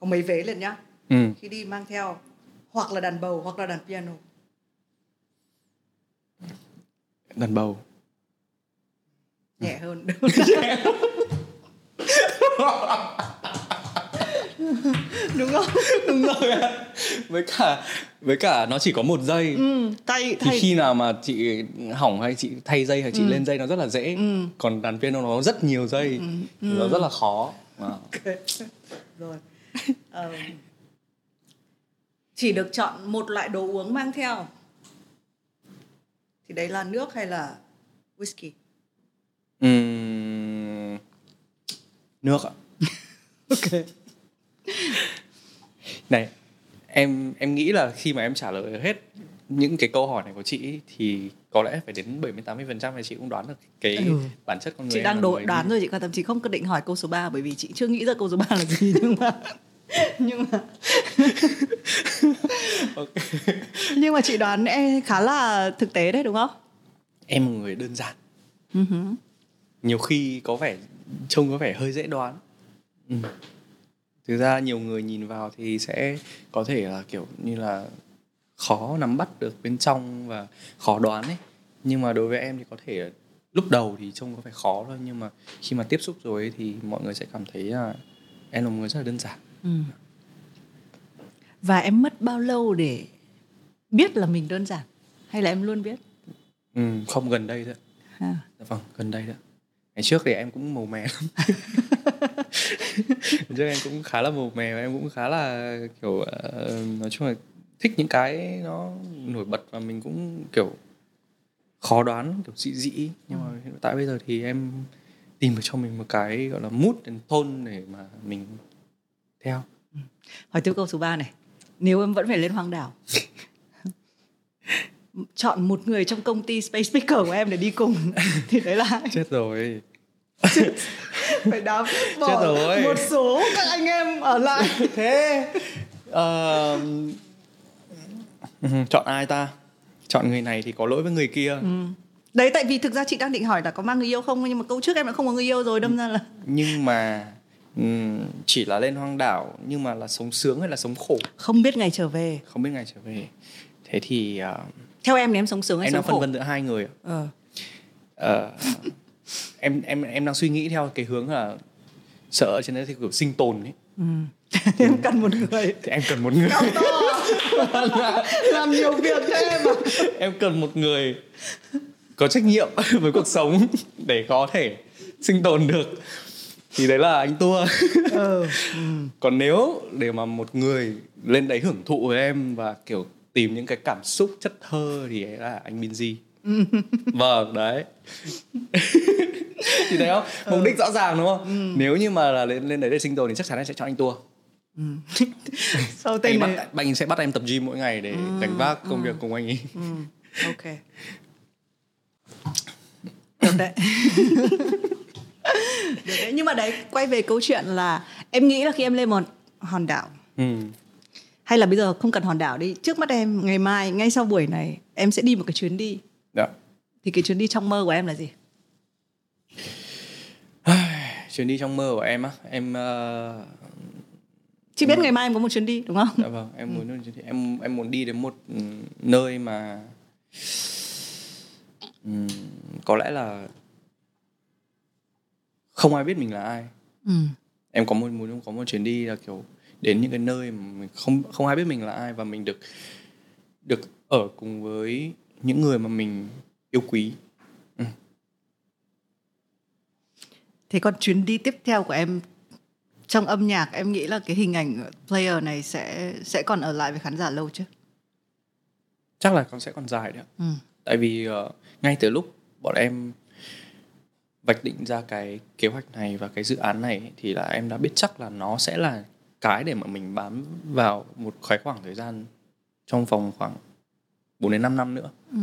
có mấy vế liền nhá. Ừ. Khi đi mang theo hoặc là đàn bầu hoặc là đàn piano. Đàn bầu nhẹ hơn. Đúng không? Đúng rồi. Với cả với cả nó chỉ có một dây. Ừ, tay thì thay. Khi nào mà chị hỏng hay chị thay dây hay chị ừ. lên dây nó rất là dễ. Ừ. Còn đàn piano nó rất nhiều dây, ừ. Ừ. nó rất là khó. Wow. Okay. Rồi. Um. Chỉ được chọn một loại đồ uống mang theo thì đấy là nước hay là whisky? uhm, Nước ạ. Ok. Này, em em nghĩ là khi mà em trả lời hết những cái câu hỏi này của chị thì có lẽ phải đến bảy mươi tám mươi phần trăm là chị cũng đoán được cái ừ. bản chất con người. Chị đang đồ, đoán đi. Rồi chị còn thậm chí không có định hỏi câu số ba bởi vì chị chưa nghĩ ra câu số ba là gì. Nhưng mà nhưng mà okay. Nhưng mà chị đoán em khá là thực tế đấy đúng không? Em là người đơn giản. Uh-huh. Nhiều khi có vẻ trông có vẻ hơi dễ đoán. Ừ. Thực ra nhiều người nhìn vào thì sẽ có thể là kiểu như là khó nắm bắt được bên trong và khó đoán ấy. Nhưng mà đối với em thì có thể lúc đầu thì trông có vẻ khó thôi, nhưng mà khi mà tiếp xúc rồi ấy thì mọi người sẽ cảm thấy là em là một người rất là đơn giản. Ừ. Và em mất bao lâu để biết là mình đơn giản? Hay là em luôn biết? Ừ, không, gần đây thôi. À. Vâng, gần đây thôi. Ngày trước thì em cũng màu mè lắm. Trước em cũng khá là màu mè và em cũng khá là kiểu uh, nói chung là thích những cái nó nổi bật và mình cũng kiểu khó đoán, kiểu dị dị. Nhưng ừ. mà hiện tại bây giờ thì em tìm được cho mình một cái gọi là mood and tone để mà mình theo. Hỏi tiếp câu số ba này. Nếu em vẫn phải lên hoang đảo, chọn một người trong công ty SpaceSpeakers của em để đi cùng thì đấy là ai? Chết rồi. Chết. Phải đá bỏ rồi. Một số các anh em ở lại. Thế uh, chọn ai ta? Chọn người này thì có lỗi với người kia. Ừ. Đấy, tại vì thực ra chị đang định hỏi là có mang người yêu không, nhưng mà câu trước em đã không có người yêu rồi, đâm ra là nhưng mà um, chỉ là lên hoang đảo, nhưng mà là sống sướng hay là sống khổ không biết ngày trở về. Không biết ngày trở về. Thế thì uh, theo em thì em sống sướng hay em sống khổ? Em đang phân vân giữa hai người. Ờ. Uh, em em em đang suy nghĩ theo cái hướng là sợ ở trên đấy thì kiểu sinh tồn ấy. Ừ. Em cần một người. Thì em cần một người. là, làm nhiều việc cho em. À. Em cần một người có trách nhiệm với cuộc sống để có thể sinh tồn được thì đấy là anh Tua. Ừ. Còn nếu để mà một người lên đấy hưởng thụ với em và kiểu tìm những cái cảm xúc chất thơ thì đấy là anh Minzy. Ừ. Vâng, đấy. Thì thấy không? Mục đích rõ ràng đúng không? Ừ. Nếu như mà là lên, lên đấy để sinh tồn thì chắc chắn anh sẽ chọn anh Tua. Ừ. Sau tên anh, này... bắt, anh sẽ bắt em tập gym mỗi ngày để ừ. gánh vác công ừ. việc cùng anh ấy. Ừ. Ok. Được đấy. Được đấy. Nhưng mà đấy, quay về câu chuyện là em nghĩ là khi em lên một hòn đảo ừ. hay là bây giờ không cần hòn đảo đi, trước mắt em ngày mai, ngay sau buổi này em sẽ đi một cái chuyến đi. Dạ. Thì cái chuyến đi trong mơ của em là gì? Chuyến đi trong mơ của em á, em uh... chị biết em... ngày mai em có một chuyến đi đúng không? Dạ vâng, em muốn ừ. em em muốn đi đến một nơi mà Uhm, có lẽ là không ai biết mình là ai. Ừ. Em có một muốn có một chuyến đi là kiểu đến những cái nơi mà mình không không ai biết mình là ai và mình được được ở cùng với những người mà mình yêu quý. Thế còn chuyến đi tiếp theo của em trong âm nhạc, em nghĩ là cái hình ảnh Playah này sẽ sẽ còn ở lại với khán giả lâu chứ? Chắc là còn sẽ còn dài đấy. Ừ. Tại vì uh, ngay từ lúc bọn em vạch định ra cái kế hoạch này và cái dự án này thì là em đã biết chắc là nó sẽ là cái để mà mình bám vào một cái khoảng thời gian trong vòng khoảng bốn đến năm năm nữa. Ừ.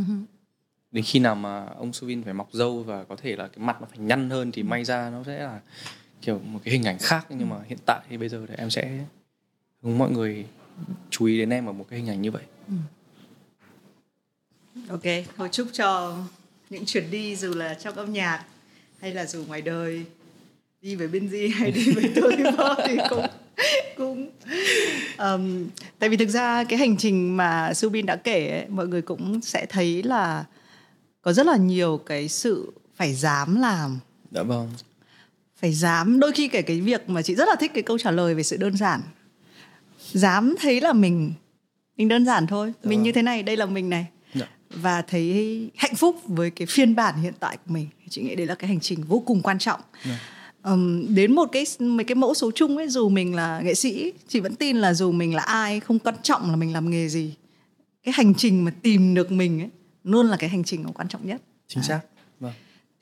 Đến khi nào mà ông Soobin phải mọc râu và có thể là cái mặt nó phải nhăn hơn thì may ra nó sẽ là kiểu một cái hình ảnh khác. Nhưng mà hiện tại thì bây giờ thì em sẽ hướng mọi người chú ý đến em ở một cái hình ảnh như vậy. Ừ. Ok, hồi chúc cho những chuyến đi dù là trong âm nhạc hay là dù ngoài đời, đi với Minzy hay đi với tôi thì cũng cũng um, tại vì thực ra cái hành trình mà Soobin đã kể ấy, mọi người cũng sẽ thấy là có rất là nhiều cái sự phải dám làm. Dạ vâng. Phải dám, đôi khi kể cái việc mà chị rất là thích cái câu trả lời về sự đơn giản. Dám thấy là mình mình đơn giản thôi, dạ mình vâng. Như thế này, đây là mình này. Dạ. Và thấy hạnh phúc với cái phiên bản hiện tại của mình. Chị nghĩ đấy là cái hành trình vô cùng quan trọng. Dạ. Um, đến một cái mấy cái mẫu số chung ấy, dù mình là nghệ sĩ, chị vẫn tin là dù mình là ai, không quan trọng là mình làm nghề gì, cái hành trình mà tìm được mình ấy luôn là cái hành trình quan trọng nhất. Chính xác. Vâng.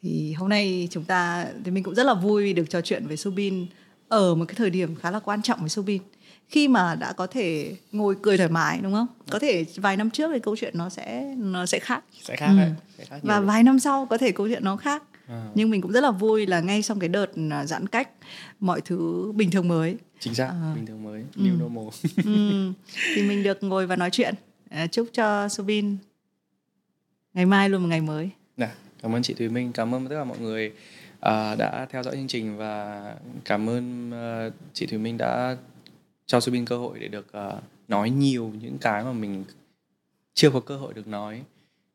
Thì hôm nay chúng ta thì mình cũng rất là vui được trò chuyện với Soobin ở một cái thời điểm khá là quan trọng với Soobin, khi mà đã có thể ngồi cười thoải mái, đúng không? Có thể vài năm trước thì câu chuyện nó sẽ nó sẽ khác. Sẽ khác, ừ. đấy. Sẽ khác nhiều và đấy. Vài năm sau có thể câu chuyện nó khác. À. Nhưng mình cũng rất là vui là ngay trong cái đợt giãn cách, mọi thứ bình thường mới. Chính xác, à. Bình thường mới, new ừ. normal. ừ. Thì mình được ngồi và nói chuyện. Chúc cho Soobin ngày mai luôn một ngày mới. Nà, cảm ơn chị Thùy Minh, cảm ơn tất cả mọi người uh, đã theo dõi chương trình. Và cảm ơn uh, chị Thùy Minh đã cho Soobin cơ hội để được uh, nói nhiều những cái mà mình chưa có cơ hội được nói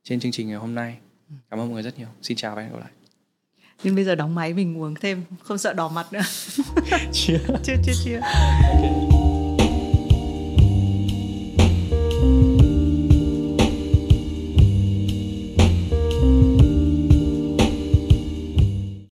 trên chương trình ngày hôm nay. Cảm ơn mọi người rất nhiều. Xin chào và hẹn gặp lại. Nhưng bây giờ đóng máy mình uống thêm, không sợ đỏ mặt nữa. Chia. Chia, chia, chia. Okay.